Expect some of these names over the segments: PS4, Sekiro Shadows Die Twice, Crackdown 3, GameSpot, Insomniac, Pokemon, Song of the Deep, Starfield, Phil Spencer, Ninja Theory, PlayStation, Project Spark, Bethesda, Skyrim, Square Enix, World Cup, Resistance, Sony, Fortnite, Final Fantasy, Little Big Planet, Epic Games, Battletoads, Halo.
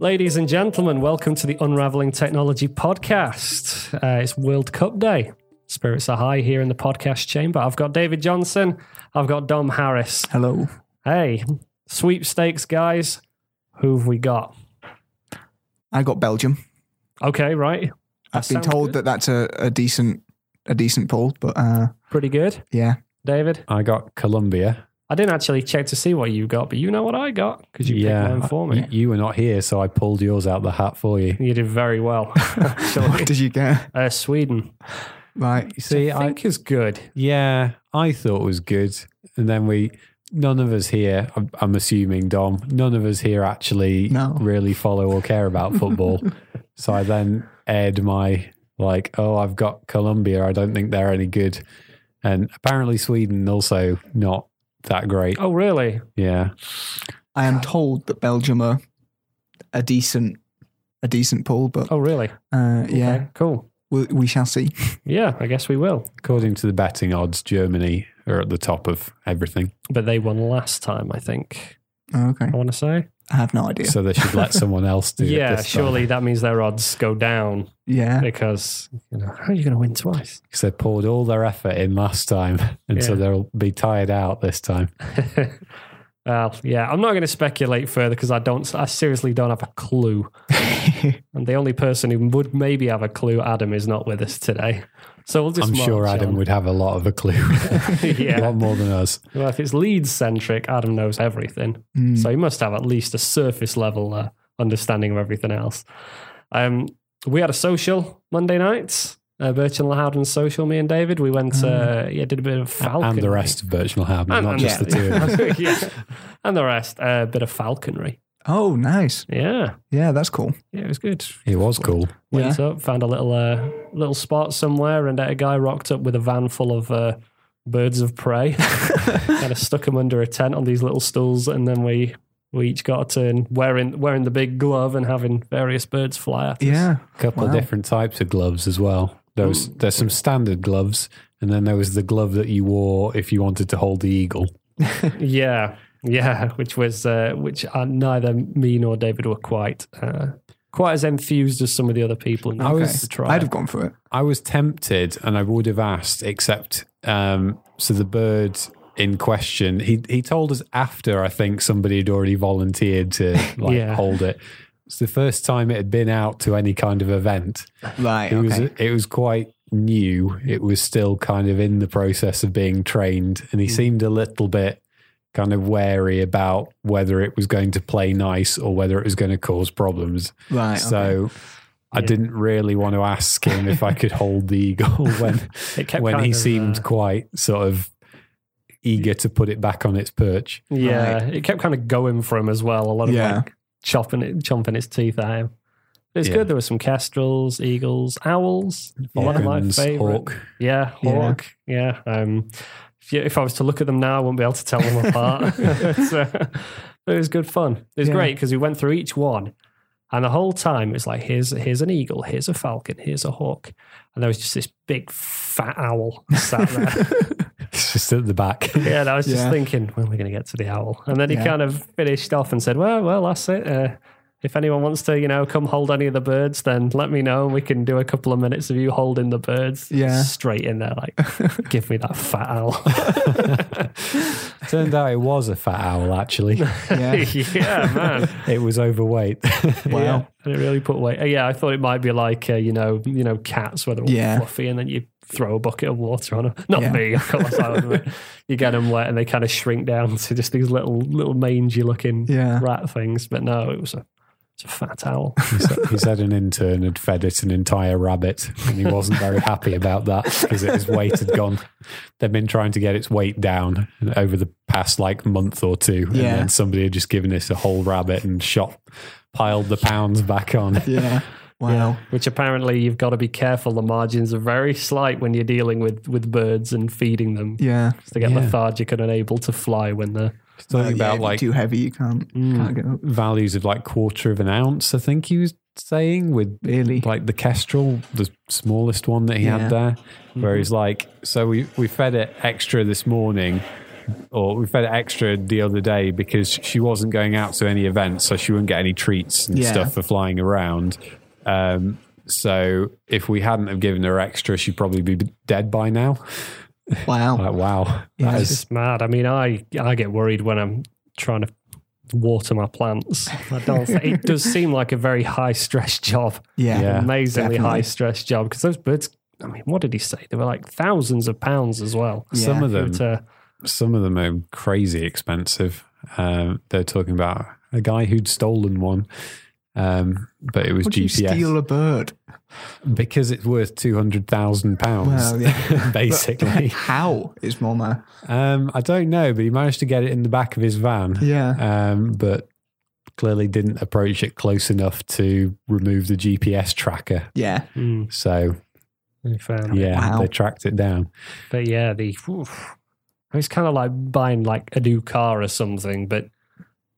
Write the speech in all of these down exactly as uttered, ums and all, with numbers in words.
Ladies and gentlemen, welcome to the Unraveling Technology Podcast. Uh, it's World Cup Day. Spirits are high here in the podcast chamber. I've got David Johnson. I've got Dom Harris. Hello. Hey, sweepstakes, guys. Who've we got? I got Belgium. Okay, right. I've that been told good. that that's a, a decent a decent poll, but... Uh, Pretty good? Yeah. David? I got Colombia. I didn't actually check to see what you got, but you know what I got because you yeah, picked mine for me. You were not here, so I pulled yours out of the hat for you. You did very well. What did you get? Uh, Sweden. Right. You see, I think I, is good. Yeah, I thought it was good. And then we, none of us here, I'm, I'm assuming, Dom, none of us here actually no. really follow or care about football. So I then aired my, like, oh, I've got Colombia. I don't think they're any good. And apparently Sweden also not that great. Oh, really? Yeah. I am told that Belgium are a decent, a decent pool, but... Oh, really? Uh, yeah. Okay, cool. We, we shall see. Yeah, I guess we will. According to the betting odds, Germany are at the top of everything. But they won last time, I think. Oh, okay. I want to say. I have no idea. So they should let someone else do yeah, it. Yeah, surely time. That means their odds go down. Yeah. Because, you know, how are you going to win twice? Because they poured all their effort in last time. And yeah. so they'll be tired out this time. Well, yeah, I'm not going to speculate further because I don't, I seriously don't have a clue. And the only person who would maybe have a clue, Adam, is not with us today. So we'll just I'm sure Adam on. would have a lot of a clue. Yeah. A lot more than us. Well, if it's Leeds-centric, Adam knows everything. Mm. So he must have at least a surface-level uh, understanding of everything else. Um, we had a social Monday night, uh, Birch and Lahowden's social, me and David. We went, uh, mm. yeah, did a bit of falconry. And the rest of Birch and Lahowden, and, not and just yeah. the two of us. Yeah. And the rest, uh, a bit of falconry. Oh, nice. Yeah. Yeah, that's cool. Yeah, it was good. It was cool. Went yeah. up, found a little uh, little spot somewhere, and a guy rocked up with a van full of uh, birds of prey. Kind of stuck them under a tent on these little stools, and then we we each got a turn wearing wearing the big glove and having various birds fly at us. Yeah. A couple wow. of different types of gloves as well. There was, there's some standard gloves, and then there was the glove that you wore if you wanted to hold the eagle. Yeah. Yeah, which was uh, which uh, neither me nor David were quite uh, quite as enthused as some of the other people. In the I was, to try. I'd have gone for it. I was tempted, and I would have asked, except um, so the bird in question, he he told us after I think somebody had already volunteered to like yeah. hold it. It's the first time it had been out to any kind of event. Right, it okay. was it was quite new. It was still kind of in the process of being trained, and he mm. seemed a little bit kind of wary about whether it was going to play nice or whether it was going to cause problems. Right. So okay. I yeah. didn't really want to ask him if I could hold the eagle when when he of, seemed uh, quite sort of eager to put it back on its perch. Yeah. Right. It kept kind of going for him as well. A lot of yeah. like chopping it, chomping its teeth at him. It's yeah. good. There were some kestrels, eagles, owls. Yeah. One of my favorite. Hawk. Yeah. Hawk. Yeah. yeah. Um, If I was to look at them now, I wouldn't be able to tell them apart. So, it was good fun. It was yeah. great because we went through each one, and the whole time it's like, here's here's an eagle, here's a falcon, here's a hawk, and there was just this big fat owl sat there. It's just at the back. Yeah, and I was just yeah. thinking, when are we going to get to the owl? And then he yeah. kind of finished off and said, well, well, that's it. Uh, if anyone wants to, you know, come hold any of the birds, then let me know. We can do a couple of minutes of you holding the birds. Yeah. Straight in there, like, give me that fat owl. Turned out it was a fat owl, actually. Yeah, yeah man. It was overweight. Wow. Yeah, and it really put weight. Yeah, I thought it might be like, uh, you know, you know, cats where they're all yeah. fluffy and then you throw a bucket of water on them. Not yeah. me, of course. I would, you get them wet and they kind of shrink down to just these little, little mangy looking yeah. rat things. But no, it was a... It's a fat owl. He said, he said an intern had fed it an entire rabbit, and he wasn't very happy about that because its weight had gone. They've been trying to get its weight down over the past like month or two, yeah. and then somebody had just given it a whole rabbit and shot, piled the pounds back on. Yeah. Wow. Yeah, which apparently you've got to be careful. The margins are very slight when you're dealing with, with birds and feeding them. Yeah. Because they get yeah. lethargic and unable to fly when they're... Talking uh, yeah, about like too heavy, you can't, mm, can't get up. Values of like quarter of an ounce, I think he was saying, with really like the kestrel, the smallest one that he yeah. had there, mm-hmm. where he's like, so we, we fed it extra this morning or we fed it extra the other day because she wasn't going out to any events, so she wouldn't get any treats and yeah. stuff for flying around. Um, so if we hadn't have given her extra, she'd probably be dead by now. Wow. Like, wow. Yeah, that is just mad. I mean, I, I get worried when I'm trying to water my plants. I don't, it does seem like a very high stress job. Yeah. yeah amazingly definitely. high stress job, because those birds, I mean, what did he say? They were like thousands of pounds as well. Yeah. Some of them, but, uh, some of them are crazy expensive. Um, they're talking about a guy who'd stolen one, um, but it was G P S. You steal a bird because it's worth two hundred thousand pounds, well, yeah. basically. But how is more matter? Um, I don't know, but he managed to get it in the back of his van. Yeah, um, but. Clearly didn't approach it close enough to remove the G P S tracker. Yeah. Mm. So, found yeah, wow. they tracked it down. But yeah, the oof, it's kind of like buying like a new car or something, but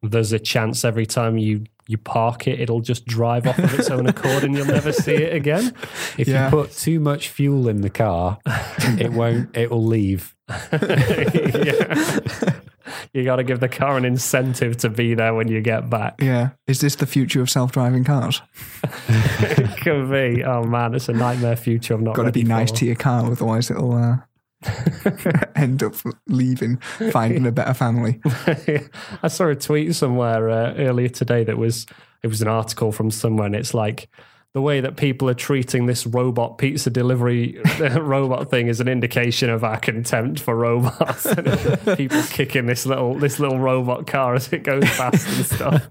there's a chance every time you, you park it, it'll just drive off of its own accord and you'll never see it again. If yeah. you put too much fuel in the car, it won't, it will leave. yeah. You got to give the car an incentive to be there when you get back. Yeah. Is this the future of self-driving cars? It could be. Oh, man, it's a nightmare future. I've not got to be nice for. to your car, otherwise it'll uh, end up leaving, finding a better family. I saw a tweet somewhere uh, earlier today that was, it was an article from somewhere, and it's like, the way that people are treating this robot pizza delivery robot thing is an indication of our contempt for robots. People kicking this little this little robot car as it goes past and stuff.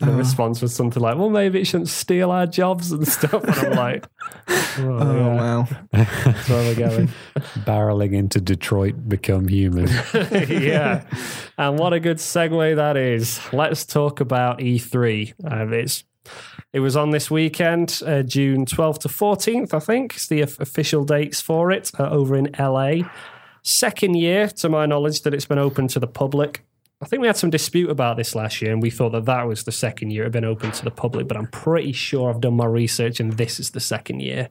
The oh. response was something like, well, maybe it shouldn't steal our jobs and stuff. And I'm like, oh, oh yeah. wow. That's where we're going. Barreling into Detroit, become human. yeah. And what a good segue that is. Let's talk about E three. Um, it's... It was on this weekend, uh, June twelfth to fourteenth, I think. It's the o- official dates for it uh, over in L A. Second year, to my knowledge, that it's been open to the public. I think we had some dispute about this last year, and we thought that that was the second year it had been open to the public, but I'm pretty sure I've done my research, and this is the second year.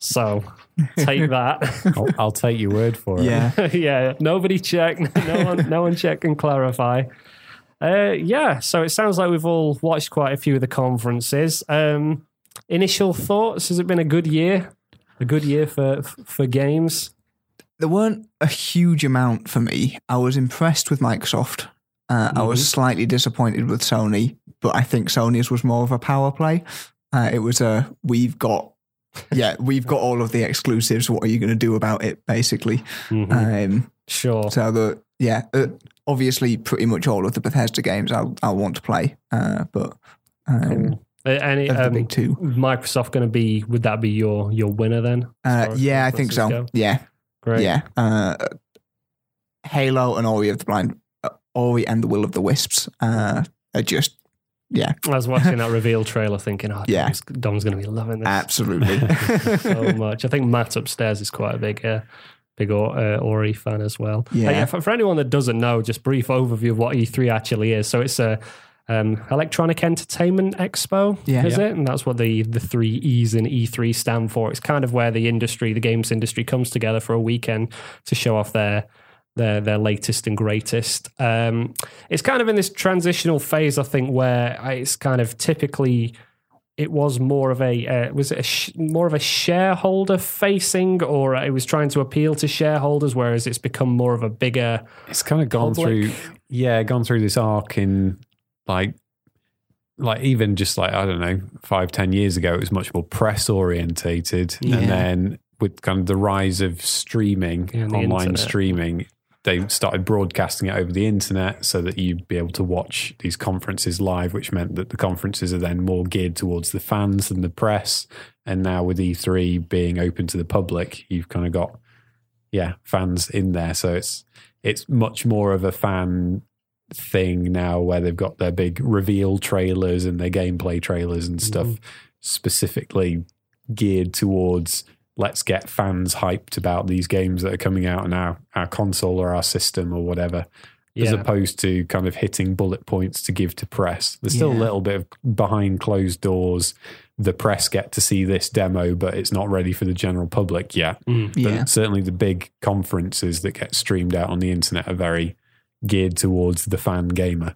So, take that. I'll, I'll take your word for it. Yeah, yeah. Nobody checked. No one, no one checked and clarify. Uh, yeah, so it sounds like we've all watched quite a few of the conferences. Um, initial thoughts? Has it been a good year? A good year for for games? There weren't a huge amount for me. I was impressed with Microsoft. Uh, mm-hmm. I was slightly disappointed with Sony, but I think Sony's was more of a power play. Uh, it was a, we've got, yeah, we've got all of the exclusives. What are you going to do about it, basically? Mm-hmm. Um, sure. So, the yeah... Uh, Obviously, pretty much all of the Bethesda games I'll, I'll want to play, uh, but um, any of the um, big two. Microsoft going to be? Would that be your your winner then? Uh, yeah, I think so. Go? Yeah, great. Yeah, uh, Halo and Ori of the Blind, uh, Ori and the Will of the Wisps uh, are just. Yeah, I was watching that reveal trailer, thinking, "Oh, yeah. Dom's going to be loving this." Absolutely, so much. I think Matt upstairs is quite a big. Uh, Big or, uh, Ori fan as well. Yeah. Uh, yeah for, for anyone that doesn't know, just brief overview of what E three actually is. So it's a um, Electronic Entertainment Expo, yeah, is yeah. it? And that's what the the three E's in E three stand for. It's kind of where the industry, the games industry, comes together for a weekend to show off their their their latest and greatest. Um, it's kind of in this transitional phase, I think, where it's kind of typically. It was more of a uh, was it a sh- more of a shareholder facing, or it was trying to appeal to shareholders, whereas it's become more of a bigger. It's kind of gone public. through, yeah, gone through this arc in like, like even just like I don't know, five ten years ago, it was much more press orientated, yeah. and then with kind of the rise of streaming, yeah, online internet. streaming. They started broadcasting it over the internet so that you'd be able to watch these conferences live, which meant that the conferences are then more geared towards the fans than the press. And now with E three being open to the public, you've kind of got, yeah, fans in there. So it's it's much more of a fan thing now where they've got their big reveal trailers and their gameplay trailers and stuff mm. specifically geared towards... Let's get fans hyped about these games that are coming out on our, our console or our system or whatever, yeah. as opposed to kind of hitting bullet points to give to press. There's still yeah. a little bit of behind closed doors the press get to see this demo, but it's not ready for the general public yet. Mm, yeah. But certainly the big conferences that get streamed out on the internet are very geared towards the fan gamer.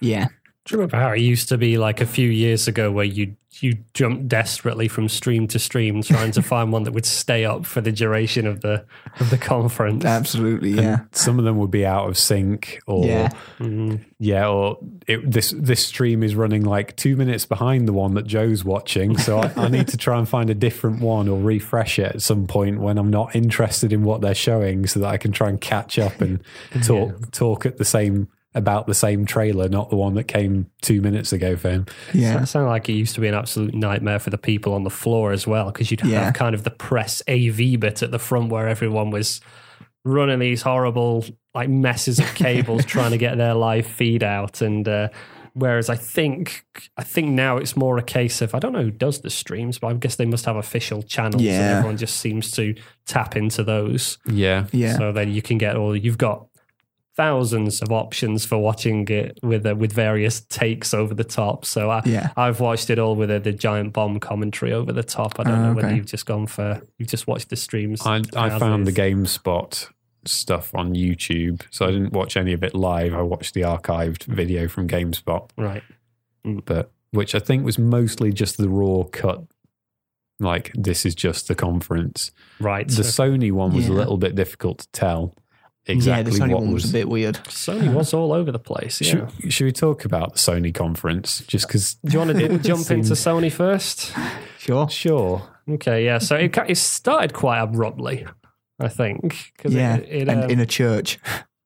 Yeah. Do you remember how it used to be like a few years ago where you you jumped desperately from stream to stream trying to find one that would stay up for the duration of the of the conference? Absolutely, yeah. And some of them would be out of sync, or yeah, mm-hmm. yeah or it, this this stream is running like two minutes behind the one that Joe's watching, so I, I need to try and find a different one or refresh it at some point when I'm not interested in what they're showing, so that I can try and catch up and talk yeah. talk at the same. about the same trailer, not the one that came two minutes ago for him. Yeah. It sounded like it used to be an absolute nightmare for the people on the floor as well, because you'd have yeah. kind of the press A V bit at the front where everyone was running these horrible like messes of cables trying to get their live feed out. And uh, whereas I think I think now it's more a case of, I don't know who does the streams, but I guess they must have official channels yeah. and everyone just seems to tap into those. Yeah. yeah. So then you can get all, you've got thousands of options for watching it with uh, with various takes over the top. So I, yeah. I've watched it all with uh, the giant bomb commentary over the top. I don't uh, know okay. whether you've just gone for, you've just watched the streams. I, I found the GameSpot stuff on YouTube. So I didn't watch any of it live. I watched the archived video from GameSpot. Right. Mm. But, which I think was mostly just the raw cut. Like, this is just the conference. Right. The so, Sony one was yeah. a little bit difficult to tell. Exactly yeah, the Sony what one was, was a bit weird. Sony was all over the place. Yeah. Should, should we talk about the Sony conference? Just because, do you want to jump into Sony first? Sure, sure. Okay, yeah. So it it started quite abruptly, I think. Yeah, it, it, and um, in a church.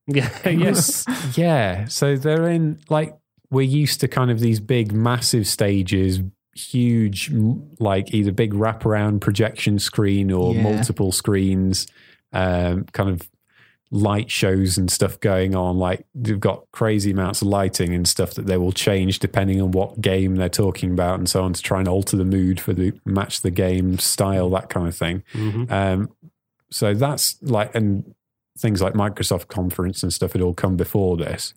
Yeah. Yes. yeah. So they're in, like, we're used to kind of these big, massive stages. Huge, like either big wraparound projection screen or yeah. multiple screens. Um, kind of. Light shows and stuff going on, like they've got crazy amounts of lighting and stuff that they will change depending on what game they're talking about and so on, to try and alter the mood for the match the game style, that kind of thing. Mm-hmm. Um, so that's like, and things like Microsoft conference and stuff had all come before this,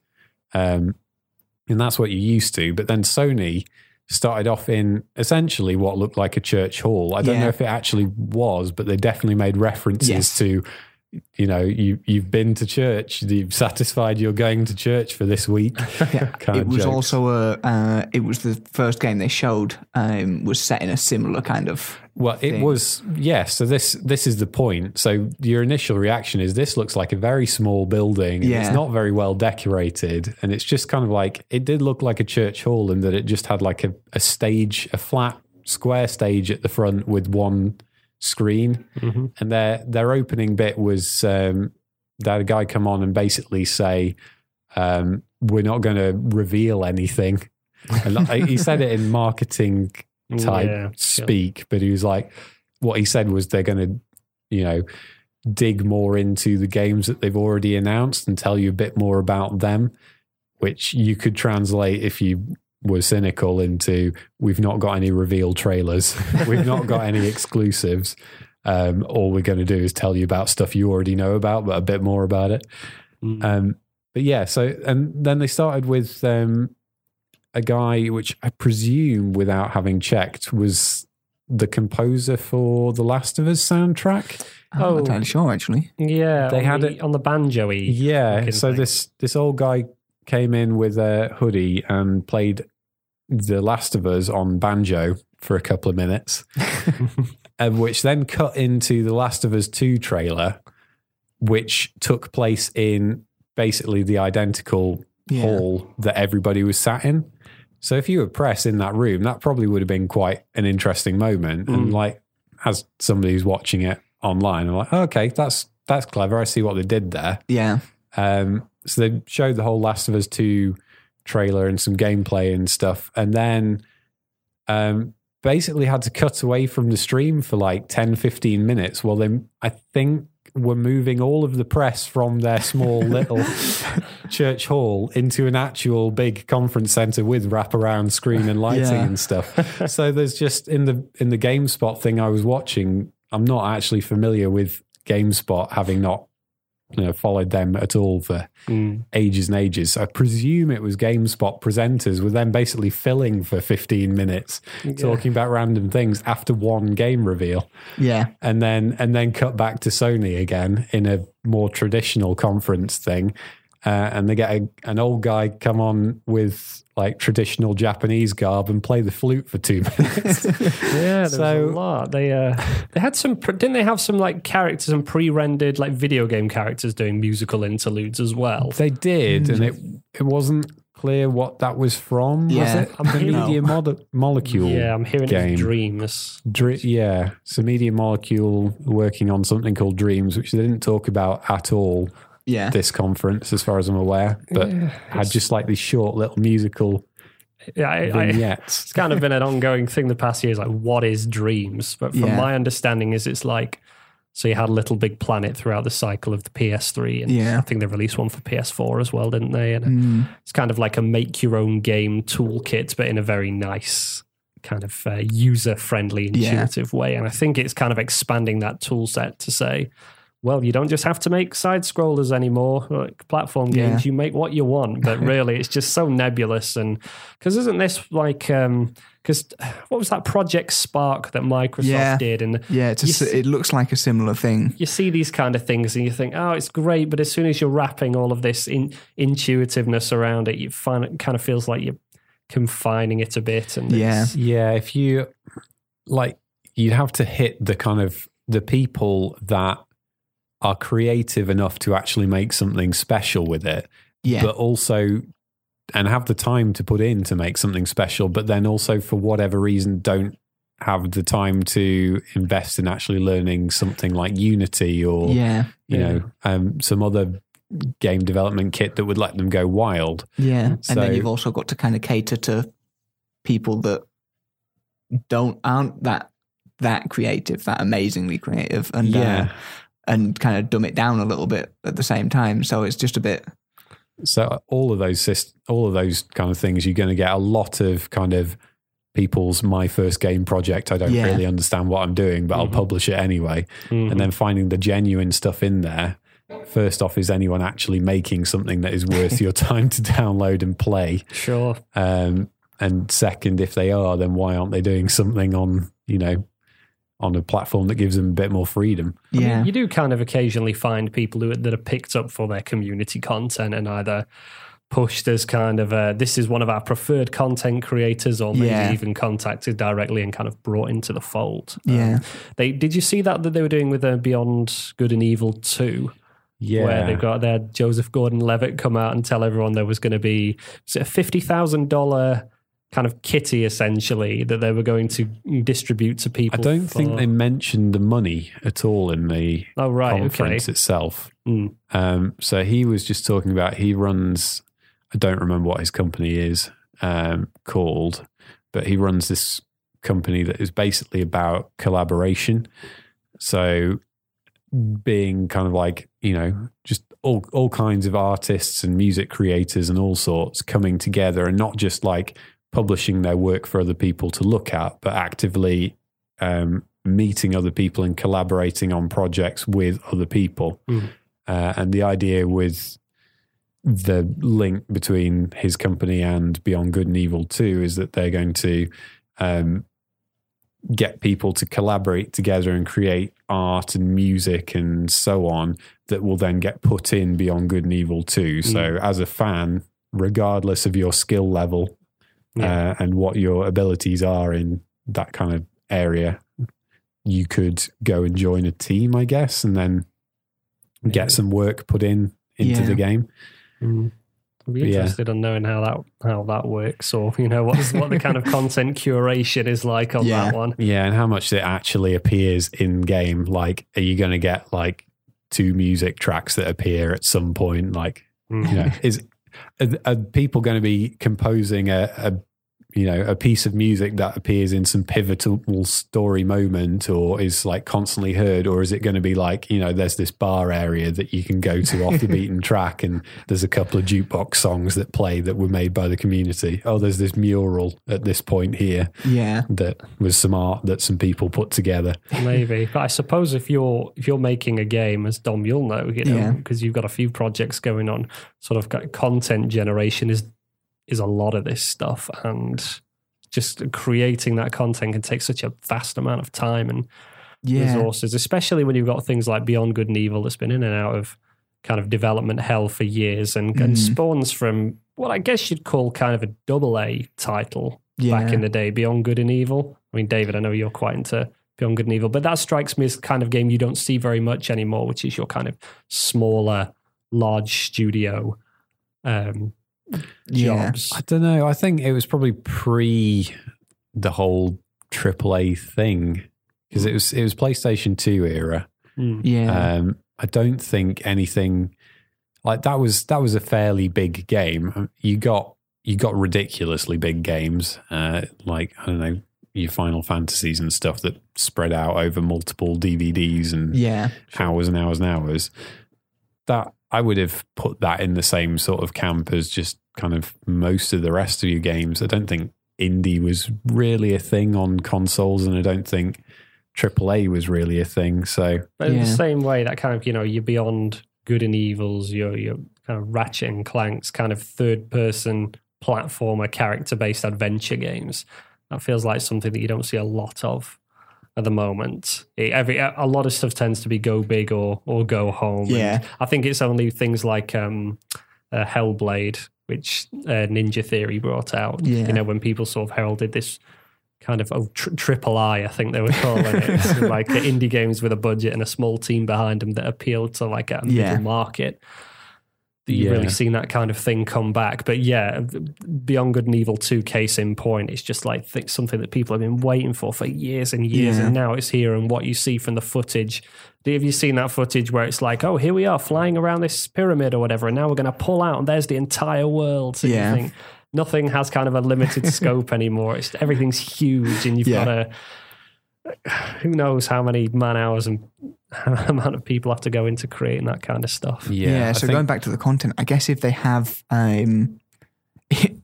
um, and that's what you're used to. But then Sony started off in essentially what looked like a church hall. I don't yeah. know if it actually was, but they definitely made references yes. to. You know, you, you've been to church, you've satisfied you're going to church for this week. Yeah. It was jokes. also a, uh, it was the first game they showed um, was set in a similar kind of Well, thing. It was, yeah, so this this is the point. So your initial reaction is, this looks like a very small building, and yeah. it's not very well decorated, and it's just kind of like, it did look like a church hall in that it just had like a, a stage, a flat square stage at the front with one screen, mm-hmm. and their their opening bit was um they had a guy come on and basically say um we're not going to reveal anything, and he said it in marketing type yeah, speak yeah. but he was like, what he said was, they're going to, you know, dig more into the games that they've already announced and tell you a bit more about them, which you could translate, if you were cynical, into, we've not got any reveal trailers, we've not got any exclusives, um all we're going to do is tell you about stuff you already know about, but a bit more about it. mm. Um but yeah, so, and then they started with um a guy which I presume, without having checked, was the composer for the Last of Us soundtrack. I'm oh, not entirely sure, actually. Yeah, they had the, it on the banjo-y yeah so thing. this this old guy came in with a hoodie and played The Last of Us on banjo for a couple of minutes, which then cut into The Last of Us two trailer, which took place in basically the identical yeah. hall that everybody was sat in. So if you were press in that room, that probably would have been quite an interesting moment. Mm. And like, as somebody who's watching it online, I'm like, oh, okay, that's that's clever. I see what they did there. Yeah. Um, so they showed the whole Last of Us two trailer and some gameplay and stuff, and then um, basically had to cut away from the stream for like ten, fifteen minutes while they, I think, were moving all of the press from their small little church hall into an actual big conference center with wraparound screen and lighting yeah. and stuff. So there's just, in the in the GameSpot thing I was watching, I'm not actually familiar with GameSpot, having not you know, followed them at all for mm. ages and ages. I presume it was GameSpot presenters were then basically filling for fifteen minutes yeah. talking about random things after one game reveal. Yeah. And then and then cut back to Sony again in a more traditional conference thing. Uh, and they get a, an old guy come on with like traditional Japanese garb and play the flute for two minutes. yeah, there's so, a lot. They uh, they had some, didn't they have some like characters and pre-rendered like video game characters doing musical interludes as well? They did, mm. and it it wasn't clear what that was from. Yeah. Was it? I'm Media Mod- Molecule. Yeah, I'm hearing game. It's Dreams. Dr- yeah, so Media Molecule working on something called Dreams, which they didn't talk about at all. Yeah, this conference, as far as I'm aware, but yeah, had just like these short little musical yeah, I, vignettes. I, it's kind of been an ongoing thing the past years, like what is Dreams? But from yeah. my understanding is it's like, so you had Little Big Planet throughout the cycle of the P S three, and yeah. I think they released one for P S four as well, didn't they? And mm. it's kind of like a make your own game toolkit, but in a very nice kind of uh, user-friendly, intuitive yeah. way. And I think it's kind of expanding that tool set to say, well, you don't just have to make side-scrollers anymore, like platform games. Yeah. You make what you want, but really it's just so nebulous. And because isn't this like, um, because what was that Project Spark that Microsoft yeah. did? And yeah, it's a, you, it looks like a similar thing. You see these kind of things and you think, oh, it's great. But as soon as you're wrapping all of this in, intuitiveness around it, you find it kind of feels like you're confining it a bit. And yeah, yeah. If you, like, you'd have to hit the kind of, the people that are creative enough to actually make something special with it, yeah. but also, and have the time to put in to make something special, but then also for whatever reason don't have the time to invest in actually learning something like Unity or yeah. you yeah. know um, some other game development kit that would let them go wild. Yeah, so, and then you've also got to kind of cater to people that don't aren't that that creative, that amazingly creative, and yeah. Uh, and kind of dumb it down a little bit at the same time. So it's just a bit. So all of those, all of those kind of things, you're going to get a lot of kind of people's my first game project. I don't yeah. really understand what I'm doing, but mm-hmm. I'll publish it anyway. Mm-hmm. And then finding the genuine stuff in there. First off, is anyone actually making something that is worth your time to download and play? Sure. Um, and second, if they are, then why aren't they doing something on, you know, on a platform that gives them a bit more freedom. Yeah. I mean, you do kind of occasionally find people who that are picked up for their community content and either pushed as kind of a, this is one of our preferred content creators, or maybe yeah. even contacted directly and kind of brought into the fold. Yeah. Um, they did you see that that they were doing with uh, Beyond Good and Evil two? Yeah. Where they got their Joseph Gordon-Levitt come out and tell everyone there was going to be was it a fifty thousand dollars kind of kitty essentially that they were going to distribute to people. I don't for... think they mentioned the money at all in the oh, right, conference okay. itself. Mm. Um, so he was just talking about he runs, I don't remember what his company is um, called, but he runs this company that is basically about collaboration. So being kind of like, you know, just all all kinds of artists and music creators and all sorts coming together and not just like publishing their work for other people to look at, but actively um, meeting other people and collaborating on projects with other people. Mm. Uh, and the idea with the link between his company and Beyond Good and Evil two is that they're going to um, get people to collaborate together and create art and music and so on that will then get put in Beyond Good and Evil two. So mm. as a fan, regardless of your skill level, Yeah. Uh, and what your abilities are in that kind of area, you could go and join a team, I guess, and then Maybe. get some work put in into yeah. the game. Mm. I'd be interested yeah. in knowing how that how that works, or you know what's, what the kind of content curation is like on yeah. that one. Yeah, and how much it actually appears in game. Like, are you going to get like two music tracks that appear at some point? Like, mm. you know, is Are, are people going to be composing a, a you know, a piece of music that appears in some pivotal story moment, or is like constantly heard? Or is it going to be like, you know, there's this bar area that you can go to off the beaten track, and there's a couple of jukebox songs that play that were made by the community. Oh, there's this mural at this point here. Yeah. That was some art that some people put together. Maybe. But I suppose if you're, if you're making a game, as Dom, you'll know, you know, because yeah. you've got a few projects going on, sort of content generation is, is a lot of this stuff, and just creating that content can take such a vast amount of time and yeah. resources, especially when you've got things like Beyond Good and Evil that's been in and out of kind of development hell for years, and, mm. and spawns from what I guess you'd call kind of a double A title yeah. back in the day, Beyond Good and Evil. I mean, David, I know you're quite into Beyond Good and Evil, but that strikes me as the kind of game you don't see very much anymore, which is your kind of smaller, large studio um Yeah. jobs. I don't know. I think it was probably pre the whole triple A thing, because it was it was PlayStation two era. Mm. Yeah. Um, I don't think anything like that was that was a fairly big game. You got you got ridiculously big games, uh, like I don't know, your Final Fantasies and stuff that spread out over multiple D V Ds and yeah. hours and hours and hours. That. I would have put that in the same sort of camp as just kind of most of the rest of your games. I don't think indie was really a thing on consoles, and I don't think triple A was really a thing. So, but in yeah. the same way, that kind of, you know, your Beyond Good and Evils, your your kind of Ratchet and Clank's, kind of third person platformer character based adventure games, that feels like something that you don't see a lot of at the moment. Every a lot of stuff tends to be go big or or go home. Yeah, and I think it's only things like um, uh, Hellblade, which uh, Ninja Theory brought out. Yeah. You know, when people sort of heralded this kind of oh, tri- triple I, I think they were calling it, like the indie games with a budget and a small team behind them that appealed to like a yeah. middle market. You've yeah. really seen that kind of thing come back. But yeah, Beyond Good and Evil two, case in point, it's just like th- something that people have been waiting for for years and years, yeah. and now it's here. And what you see from the footage, have you seen that footage where it's like, oh, here we are flying around this pyramid or whatever, and now we're going to pull out and there's the entire world. So yeah. you think nothing has kind of a limited scope anymore. It's everything's huge, and you've yeah. got to... who knows how many man hours and amount of people have to go into creating that kind of stuff. Yeah. yeah so think, going back to the content, I guess if they have, um,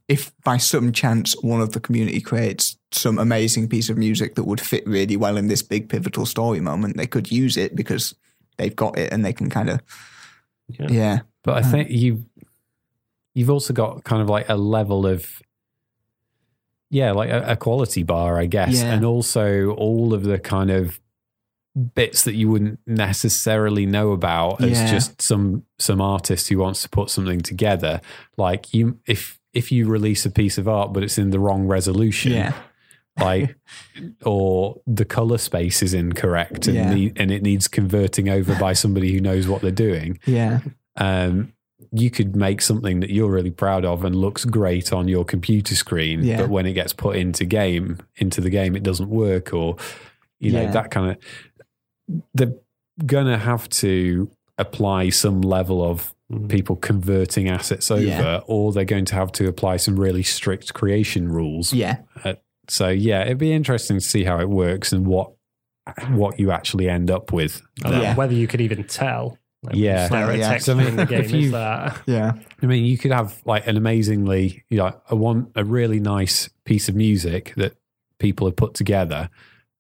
if by some chance one of the community creates some amazing piece of music that would fit really well in this big pivotal story moment, they could use it because they've got it and they can kind of, yeah. yeah. But I think you, you've also got kind of like a level of, Yeah, like a, a quality bar, I guess. Yeah. And also all of the kind of bits that you wouldn't necessarily know about as yeah. just some some artist who wants to put something together. Like you if if you release a piece of art but it's in the wrong resolution, yeah. like or the colour space is incorrect and yeah. the, and it needs converting over by somebody who knows what they're doing. Yeah. Um you could make something that you're really proud of and looks great on your computer screen, yeah. but when it gets put into game, into the game, it doesn't work, or, you know, yeah. that kind of, they're going to have to apply some level of people converting assets over, yeah. or they're going to have to apply some really strict creation rules. Yeah. Uh, so yeah, it'd be interesting to see how it works and what, what you actually end up with. Yeah. Whether you could even tell. Like yeah, yeah. So, I mean, the game if you, is that. yeah. I mean, you could have like an amazingly, you know, a one a really nice piece of music that people have put together,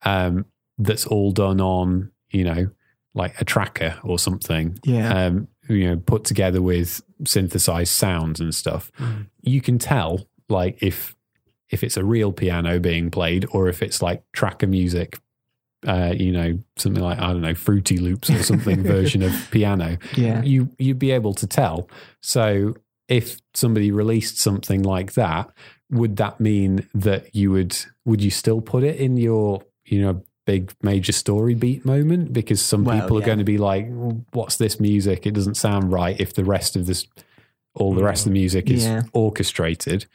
um, that's all done on, you know, like a tracker or something. Yeah, um, you know, put together with synthesized sounds and stuff. Mm. You can tell, like, if if it's a real piano being played or if it's like tracker music. Uh, you know, something like, I don't know, Fruity Loops or something version of piano, yeah. you, you'd be able to tell. So if somebody released something like that, would that mean that you would, would you still put it in your, you know, big major story beat moment? Because some well, people are yeah. going to be like, what's this music? It doesn't sound right if the rest of this, all the rest of the music is yeah. orchestrated.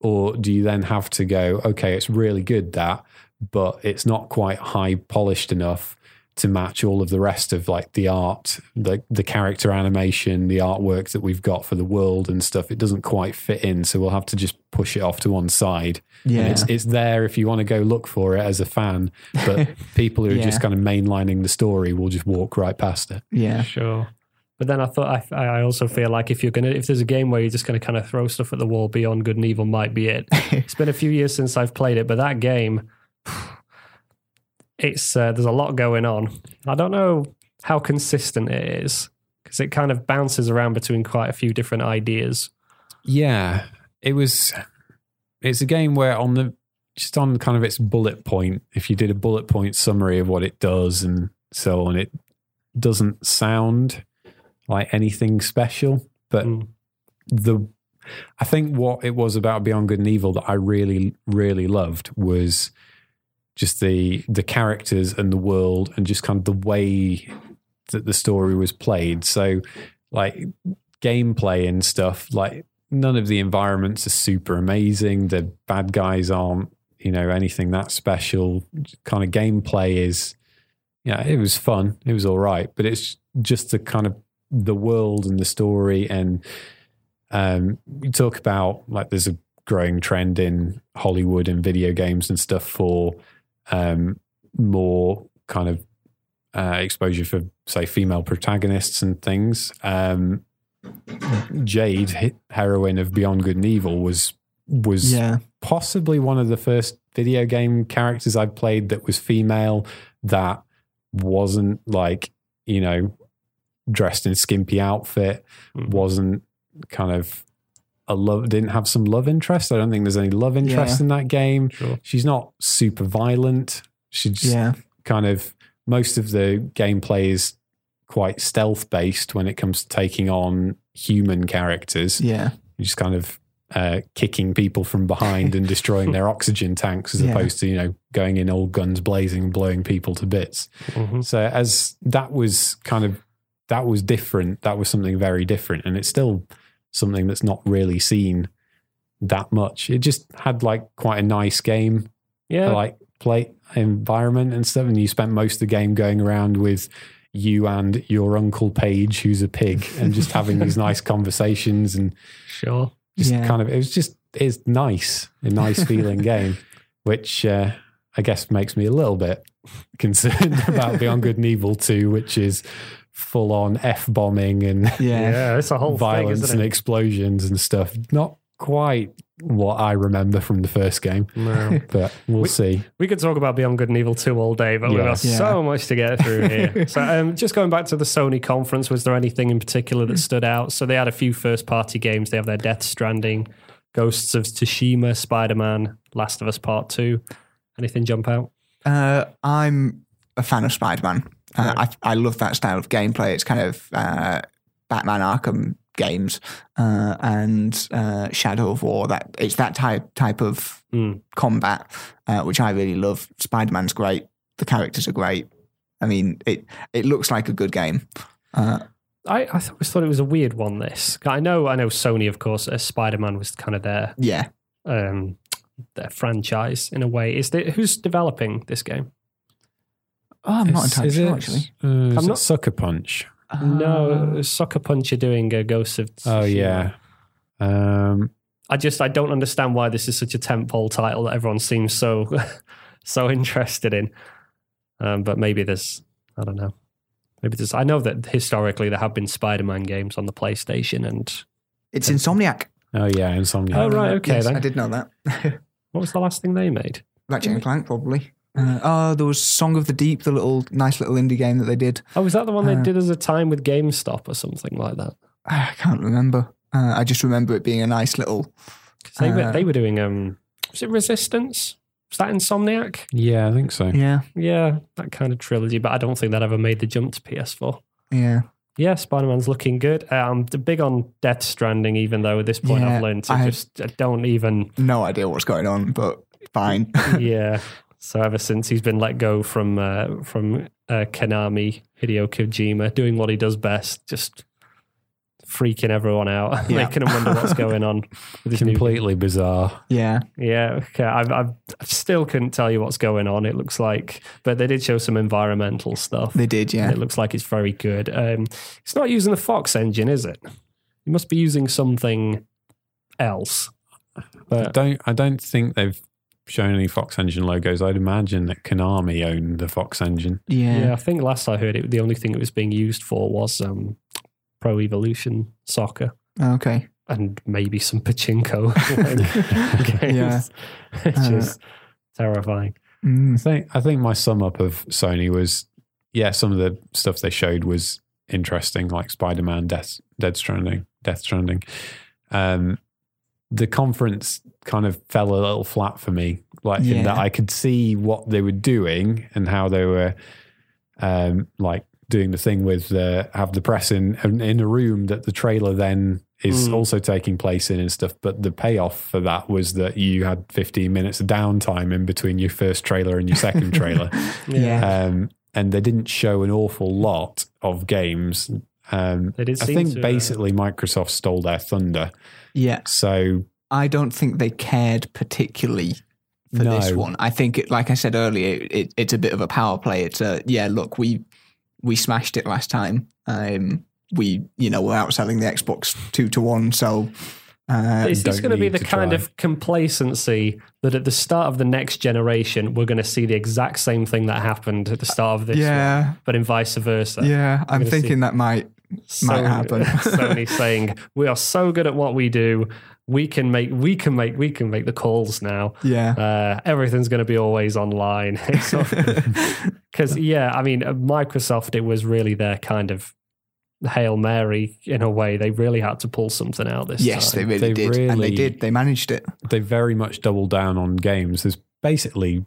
Or do you then have to go, okay, it's really good that, but it's not quite high polished enough to match all of the rest of like the art, the the character animation, the artwork that we've got for the world and stuff. It doesn't quite fit in, so we'll have to just push it off to one side. Yeah, and it's it's there if you want to go look for it as a fan, but people who yeah. are just kind of mainlining the story will just walk right past it. Yeah, sure. But then I thought I, I also feel like if you're gonna if there's a game where you're just gonna kind of throw stuff at the wall, Beyond Good and Evil might be it. It's been a few years since I've played it, but that game. It's uh, there's a lot going on. I don't know how consistent it is because it kind of bounces around between quite a few different ideas. Yeah, it was. It's a game where on the just on kind of its bullet point, if you did a bullet point summary of what it does and so on, it doesn't sound like anything special. But mm. the I think what it was about Beyond Good and Evil that I really, really loved was. Just the the characters and the world and just kind of the way that the story was played. So, like, gameplay and stuff, like, none of the environments are super amazing. The bad guys aren't, you know, anything that special. Kind of gameplay is, yeah, it was fun. It was all right. But it's just the kind of the world and the story. And um, we talk about, like, there's a growing trend in Hollywood and video games and stuff for... Um, more kind of uh, exposure for, say, female protagonists and things. Um, Jade, heroine of Beyond Good and Evil, was was yeah. possibly one of the first video game characters I played that was female, that wasn't like, you know, dressed in skimpy outfit, mm. wasn't kind of a love, didn't have some love interest. I don't think there's any love interest yeah. in that game. Sure. She's not super violent. She just yeah. kind of, most of the gameplay is quite stealth based when it comes to taking on human characters. Yeah. You're just kind of uh, kicking people from behind and destroying their oxygen tanks as yeah. opposed to, you know, going in all guns blazing and blowing people to bits. Mm-hmm. So as that was kind of, that was different. That was something very different. And it's still something that's not really seen that much. It just had like quite a nice game, yeah. like play environment and stuff. And you spent most of the game going around with you and your uncle Paige, who's a pig, and just having these nice conversations and sure, just yeah. kind of. It was just it's nice, a nice feeling game, which uh, I guess makes me a little bit concerned about Beyond Good and Evil two, which is. Full on F-bombing and yeah. yeah, it's a whole violence thing, isn't it? And explosions and stuff. Not quite what I remember from the first game, no. but we'll we, see. We could talk about Beyond Good and Evil two all day, but yeah. we've got yeah. so much to get through here. So um, just going back to the Sony conference, was there anything in particular that stood out? So they had a few first-party games. They have their Death Stranding, Ghosts of Tsushima, Spider-Man, Last of Us Part Two. Anything jump out? Uh, I'm a fan of Spider-Man. Uh, I I love that style of gameplay. It's kind of uh, Batman Arkham games uh, and uh, Shadow of War. That it's that type type of mm. combat uh, which I really love. Spider-Man's great. The characters are great. I mean, it it looks like a good game. Uh, I I always thought it was a weird one. This I know I know Sony, of course. Uh, Spider-Man was kind of their yeah um, their franchise in a way. Is there, who's developing this game? Oh, I'm not entirely sure, actually. Uh, I'm not Sucker Punch. Uh, no, Sucker Punch are doing a Ghost of... Oh, yeah. Um, I just, I don't understand why this is such a tentpole title that everyone seems so so interested in. Um, but maybe there's, I don't know. Maybe there's, I know that historically there have been Spider-Man games on the PlayStation and... It's and, Insomniac. Oh, yeah, Insomniac. Oh, right, okay yes, then. I did know that. What was the last thing they made? Ratchet and Clank, probably. Uh, oh, there was Song of the Deep, the little nice little indie game that they did. Oh, was that the one uh, they did as a time with GameStop or something like that? I can't remember. Uh, I just remember it being a nice little... Cause they, uh, were, they were doing... Um, was it Resistance? Was that Insomniac? Yeah, I think so. Yeah. Yeah, that kind of trilogy, but I don't think that ever made the jump to P S four. Yeah. Yeah, Spider-Man's looking good. I'm um, big on Death Stranding, even though at this point yeah, I've learned to I just... I don't even... No idea what's going on, but fine. yeah. So ever since he's been let go from uh, from uh, Konami, Hideo Kojima, doing what he does best, just freaking everyone out, yeah. making them wonder what's going on. Completely new... bizarre. Yeah. Yeah. Okay. I, I still couldn't tell you what's going on. It looks like, but they did show some environmental stuff. They did, yeah. It looks like it's very good. Um, it's not using the Fox engine, is it? It must be using something else. But I don't, I don't think they've shown any Fox Engine logos. I'd imagine that Konami owned the Fox Engine. Yeah, yeah I think last I heard it, the only thing it was being used for was um, Pro Evolution Soccer. Okay. And maybe some pachinko games. Yeah. It's just uh, terrifying. I think, I think my sum up of Sony was, yeah, some of the stuff they showed was interesting, like Spider-Man, Death, Death Stranding, Death Stranding. Um, the conference kind of fell a little flat for me, like yeah. in that I could see what they were doing and how they were um, like doing the thing with the, have the press in, in a room that the trailer then is mm. also taking place in and stuff. But the payoff for that was that you had fifteen minutes of downtime in between your first trailer and your second trailer. yeah. Um, and they didn't show an awful lot of games. Um, I think to, basically uh, Microsoft stole their thunder. Yeah. So I don't think they cared particularly for no. this one. I think, it, like I said earlier, it, it's a bit of a power play. It's a, yeah, look, we we smashed it last time. Um, we, you know, we're outselling the Xbox two to one. So uh, is this going to be the kind try. of complacency that at the start of the next generation, we're going to see the exact same thing that happened at the start of this yeah. one, but in vice versa? Yeah, I'm thinking see- that might... So, might happen. Sony saying we are so good at what we do, we can make we can make we can make the calls now. Yeah, uh, everything's going to be always online. Because yeah, I mean, Microsoft, it was really their kind of Hail Mary in a way. They really had to pull something out this yes, time. Yes, they really they did, really, and they did. They managed it. They very much doubled down on games. There's basically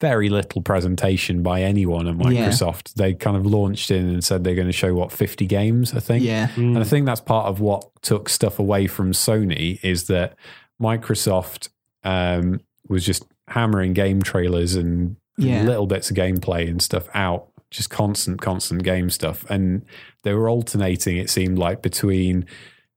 very little presentation by anyone at Microsoft. Yeah. They kind of launched in and said they're going to show, what, fifty games, I think? Yeah. Mm. And I think that's part of what took stuff away from Sony, is that Microsoft um, was just hammering game trailers and yeah. little bits of gameplay and stuff out, just constant, constant game stuff. And they were alternating, it seemed like, between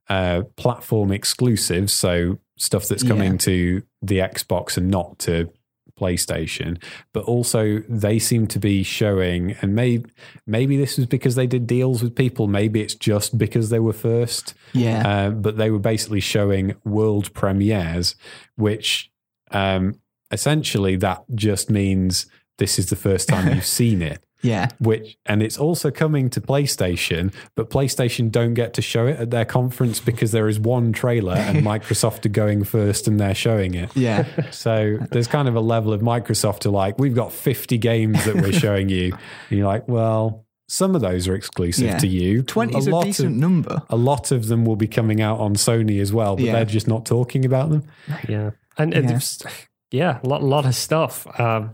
uh, platform exclusives, so stuff that's coming yeah. to the Xbox and not to PlayStation, but also they seem to be showing, and maybe maybe this was because they did deals with people, maybe it's just because they were first, yeah uh, but they were basically showing world premieres, which um essentially that just means this is the first time you've seen it. Yeah. Which, and it's also coming to PlayStation, but PlayStation don't get to show it at their conference because there is one trailer and Microsoft are going first and they're showing it. Yeah. So there's kind of a level of Microsoft to like, we've got fifty games that we're showing you. And you're like, well, some of those are exclusive yeah. to you. twenty is a, a decent of, number. A lot of them will be coming out on Sony as well, but yeah. they're just not talking about them. Yeah. And, and yeah. yeah, a lot, lot of stuff. Um,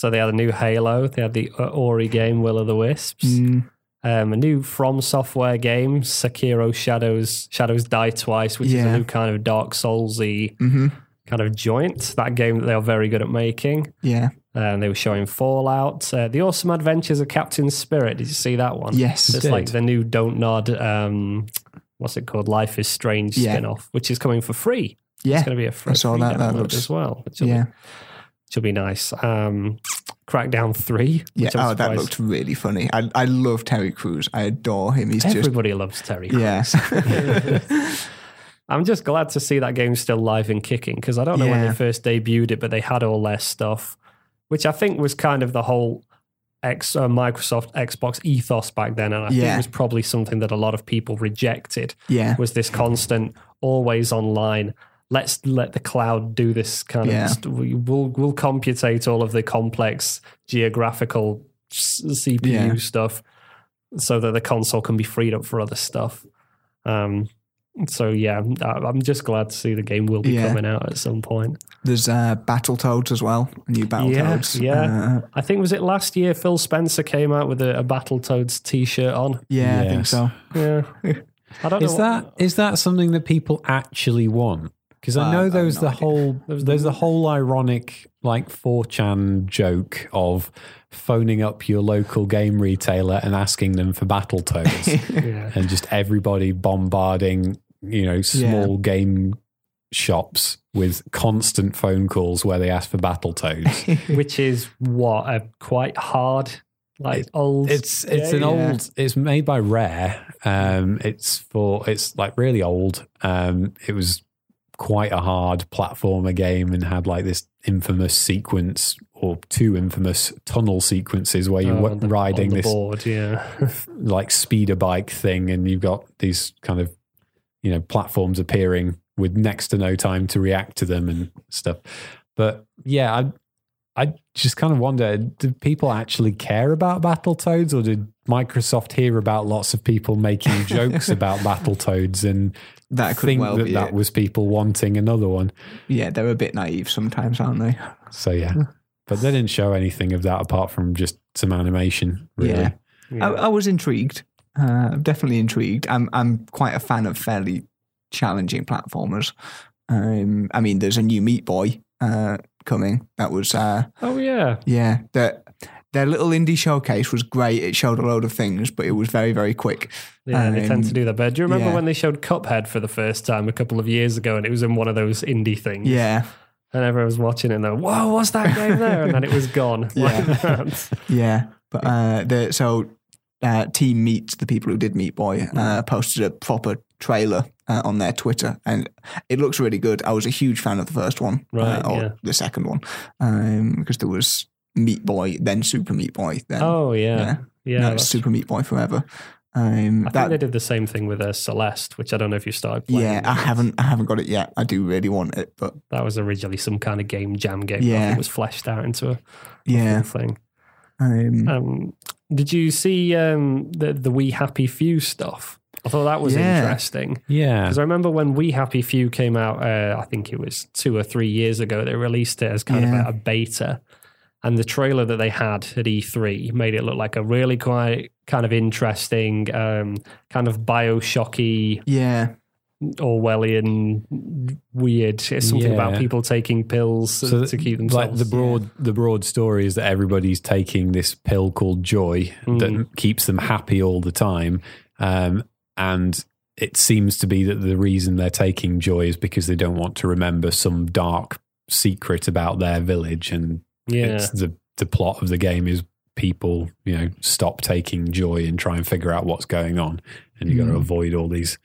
So they had a new Halo, they had the Ori game, Will of the Wisps, mm. um, a new From Software game, Sekiro Shadows Shadows Die Twice, which yeah. is a new kind of Dark Souls-y mm-hmm. kind of joint, that game that they are very good at making. Yeah. Um, they were showing Fallout, uh, The Awesome Adventures of Captain Spirit. Did you see that one? Yes, it's like the new Don't Nod, um, what's it called? Life is Strange yeah. spin-off, which is coming for free. Yeah, it's going to be a free, I saw free that, download that looks, as well. Yeah. Be, Which will be nice. Um, Crackdown three. Yeah, oh, that looked really funny. I I love Terry Crews. I adore him. He's Everybody just... loves Terry Crews. Yeah. I'm just glad to see that game still live and kicking, because I don't know yeah. when they first debuted it, but they had all their stuff, which I think was kind of the whole X, uh, Microsoft Xbox ethos back then, and I yeah. think it was probably something that a lot of people rejected, yeah. was this constant, always online, let's let the cloud do this kind yeah. of, we'll, we'll computate all of the complex geographical C P U yeah. stuff so that the console can be freed up for other stuff. Um, so yeah, I'm just glad to see the game will be yeah. coming out at some point. There's uh, Battletoads as well, new Battletoads. Yeah, yeah. Uh, I think, was it last year Phil Spencer came out with a, a Battletoads t-shirt on? Yeah, yes. I think so. Yeah, I don't is know. That, what, is that something that people actually want? Because I know uh, there's no the idea. whole there's the whole ironic like four chan joke of phoning up your local game retailer and asking them for Battletoads yeah. and just everybody bombarding, you know, small yeah. game shops with constant phone calls where they ask for Battletoads. Which is what, a quite hard, like it, old... It's it's yeah, an yeah. old... It's made by Rare. Um, it's for... It's like really old. Um, it was quite a hard platformer game and had like this infamous sequence or two infamous tunnel sequences where you're oh, the, riding this board, yeah. like speeder bike thing, and you've got these kind of, you know, platforms appearing with next to no time to react to them and stuff. But yeah, I I just kind of wonder, did people actually care about Battletoads, or did Microsoft hear about lots of people making jokes about Battletoads and that could think well that be that it. was people wanting another one? Yeah, they're a bit naive sometimes, aren't they? So yeah. But they didn't show anything of that apart from just some animation, really. Yeah. yeah. I, I was intrigued. Uh, I'm definitely intrigued. I'm I'm quite a fan of fairly challenging platformers. Um, I mean, there's a new Meat Boy uh, coming. That was... Uh, oh, yeah. Yeah. Their, their little indie showcase was great. It showed a load of things, but it was very, very quick. Yeah, um, they tend to do that. But do you remember yeah. when they showed Cuphead for the first time a couple of years ago, and it was in one of those indie things? Yeah. And everyone was watching it and they were, whoa, what's that game there? And then it was gone. yeah. yeah. But uh, the, so uh, Team Meat, the people who did Meat Boy, uh, posted a proper trailer uh, on their Twitter, and it looks really good. I was a huge fan of the first one, right, uh, or yeah. the second one, um, because there was Meat Boy, then Super Meat Boy. Then, oh, yeah. Yeah. yeah no, it's Super Meat Boy forever. Um, I that, think they did the same thing with uh, Celeste, which I don't know if you started playing. Yeah, I haven't I haven't got it yet. I do really want it, but that was originally some kind of game jam game. Yeah, it was fleshed out into a yeah. thing. Um, um, did you see um, the the We Happy Few stuff? I thought that was yeah. interesting. Yeah, because I remember when We Happy Few came out, uh, I think it was two or three years ago. They released it as kind yeah. of a, a beta. And the trailer that they had at E three made it look like a really quite kind of interesting, um, kind of Bioshocky, yeah, Orwellian, weird. It's something yeah. about people taking pills so to keep themselves. Like the broad, yeah. the broad story is that everybody's taking this pill called Joy mm. that keeps them happy all the time, um, and it seems to be that the reason they're taking Joy is because they don't want to remember some dark secret about their village. And yeah, it's the the plot of the game is people, you know, stop taking Joy and try and figure out what's going on, and you mm. got to avoid all these,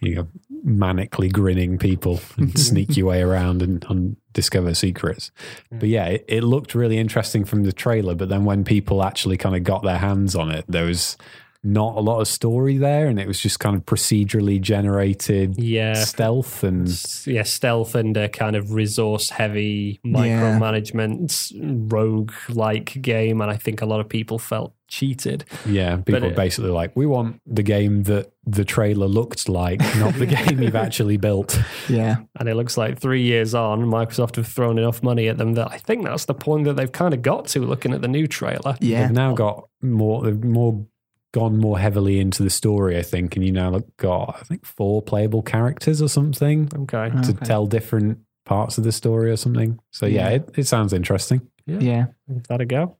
you know, manically grinning people and sneak your way around and, and discover secrets. Mm. But yeah, it, it looked really interesting from the trailer, but then when people actually kind of got their hands on it, there was not a lot of story there, and it was just kind of procedurally generated yeah. stealth and yeah stealth and a kind of resource heavy micromanagement yeah. rogue like game, and I think a lot of people felt cheated. Yeah, people it, basically like, we want the game that the trailer looked like, not the game you've actually built. Yeah. And it looks like three years on, Microsoft have thrown enough money at them that I think that's the point that they've kind of got to looking at the new trailer. Yeah. They've now got more more gone more heavily into the story, I think, and you now got, I think, four playable characters or something okay. to okay. tell different parts of the story or something. So yeah, yeah it, it sounds interesting. Yeah. yeah. Give that a go.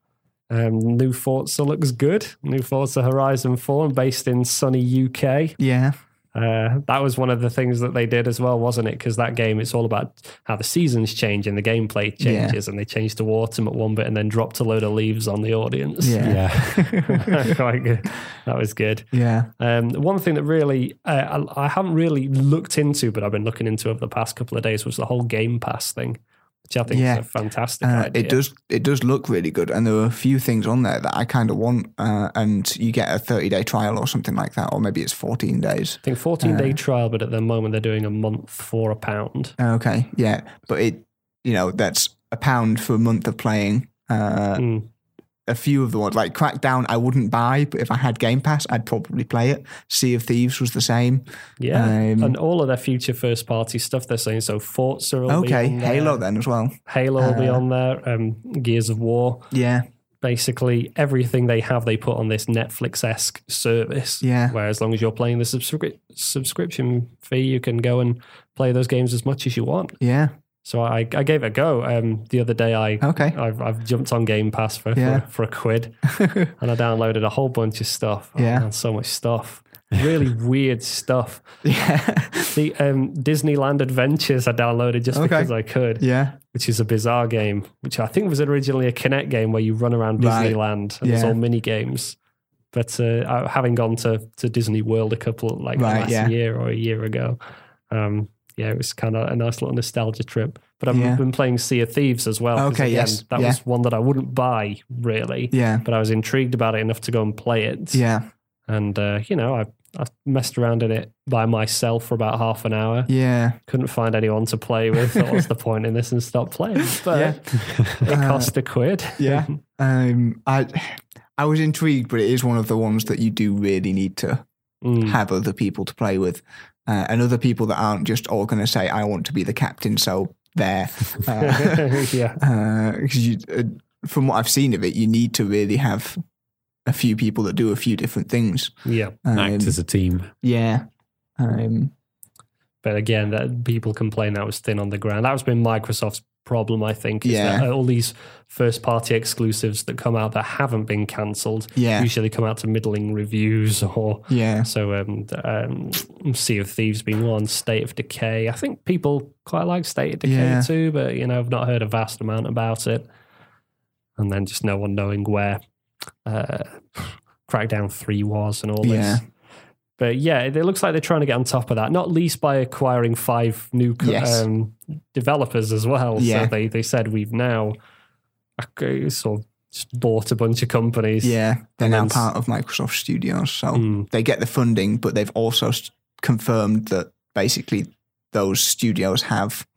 Um, New Forza looks good. New Forza Horizon four, based in sunny U K. Yeah. Uh, that was one of the things that they did as well, wasn't it? Because that game, it's all about how the seasons change and the gameplay changes, yeah. and they changed to autumn at one bit and then dropped a load of leaves on the audience. Yeah, yeah. Quite good. That was good. Yeah. Um, one thing that really uh, I, I haven't really looked into, but I've been looking into over the past couple of days, was the whole Game Pass thing, which I think yeah. is a fantastic uh, idea. It does, it does look really good, and there are a few things on there that I kind of want, uh, and you get a thirty-day trial or something like that, or maybe it's fourteen days. I think fourteen-day uh, trial, but at the moment they're doing a month for a pound. Okay, yeah, but it, you know, that's a pound for a month of playing. Uh, mm. A few of the ones, like Crackdown, I wouldn't buy, but if I had Game Pass, I'd probably play it. Sea of Thieves was the same. Yeah, um, and all of their future first-party stuff, they're saying, so Forza will okay, be on there. Halo then as well. Halo uh, will be on there, um, Gears of War. Yeah. Basically, everything they have, they put on this Netflix-esque service, yeah. where as long as you're playing the subscri- subscription fee, you can go and play those games as much as you want. Yeah. So I, I gave it a go. Um, the other day, I okay. I've, I've jumped on Game Pass for yeah. for, for a quid, and I downloaded a whole bunch of stuff. Oh, yeah, man, so much stuff, really weird stuff. Yeah, the um, Disneyland Adventures I downloaded just okay. because I could. Yeah, which is a bizarre game, which I think was originally a Kinect game where you run around Disneyland right. and yeah. there's all mini games. But uh, having gone to to Disney World a couple like right, last yeah. year or a year ago. Um, Yeah, it was kind of a nice little nostalgia trip. But I've yeah. been playing Sea of Thieves as well. Okay, again, yes. That yeah. was one that I wouldn't buy, really. Yeah. But I was intrigued about it enough to go and play it. Yeah. And, uh, you know, I, I messed around in it by myself for about half an hour. Yeah. Couldn't find anyone to play with. Thought, what's the point in this and stopped playing? But yeah. it cost uh, a quid. Yeah. um, I, I was intrigued, but it is one of the ones that you do really need to mm. have other people to play with. Uh, and other people that aren't just all going to say, I want to be the captain, so there. Uh, yeah. Uh, 'cause you, uh, from what I've seen of it, you need to really have a few people that do a few different things. Yeah. Um, Act as a team. Yeah. Um, but again, that people complain that was thin on the ground. That was been Microsoft's problem, I think, is yeah. that all these first-party exclusives that come out that haven't been cancelled yeah. usually come out to middling reviews or... Yeah. So um, um, Sea of Thieves being one, State of Decay. I think people quite like State of Decay yeah. too, but, you know, I've not heard a vast amount about it. And then just no one knowing where uh, Crackdown three was and all yeah. this. But yeah, it looks like they're trying to get on top of that, not least by acquiring five new co- yes. um, developers as well. Yeah. So they, they said, we've now sort of just bought a bunch of companies. Yeah, they're now s- part of Microsoft Studios. So mm. they get the funding, but they've also confirmed that basically those studios have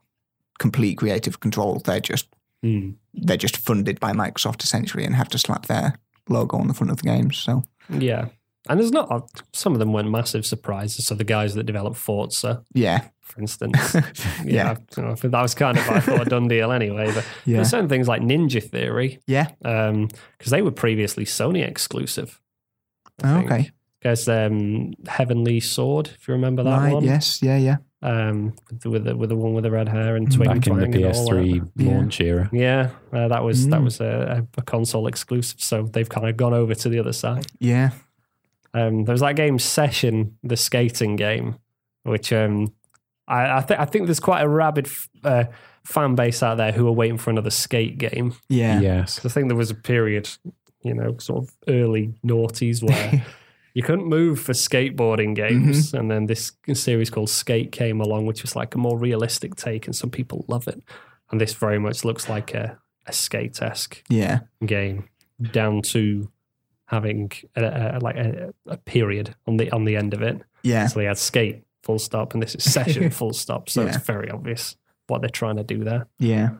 complete creative control. They're just mm. they're just funded by Microsoft essentially and have to slap their logo on the front of the games. So yeah. And there's not, some of them weren't massive surprises. So the guys that developed Forza, yeah, for instance, yeah, yeah. that was kind of, I thought, a done deal anyway. But yeah. there's certain things like Ninja Theory, yeah, because um, they were previously Sony exclusive. I think. Okay, because um, Heavenly Sword, if you remember that right, one, yes, yeah, yeah, um, with the with the one with the red hair and twang back in the P S three launch yeah. era, yeah, uh, that was mm. that was a, a console exclusive. So they've kind of gone over to the other side, yeah. Um, there was that game Session, the skating game, which um, I, I, th- I think there's quite a rabid f- uh, fan base out there who are waiting for another skate game. Yeah. Yes. I think there was a period, you know, sort of early noughties where you couldn't move for skateboarding games. Mm-hmm. And then this series called Skate came along, which was like a more realistic take, and some people love it. And this very much looks like a, a skate-esque yeah. game down to... having a, a, like a, a period on the on the end of it. Yeah. So they had skate, full stop, and this is session, full stop. So yeah. it's very obvious what they're trying to do there. Yeah.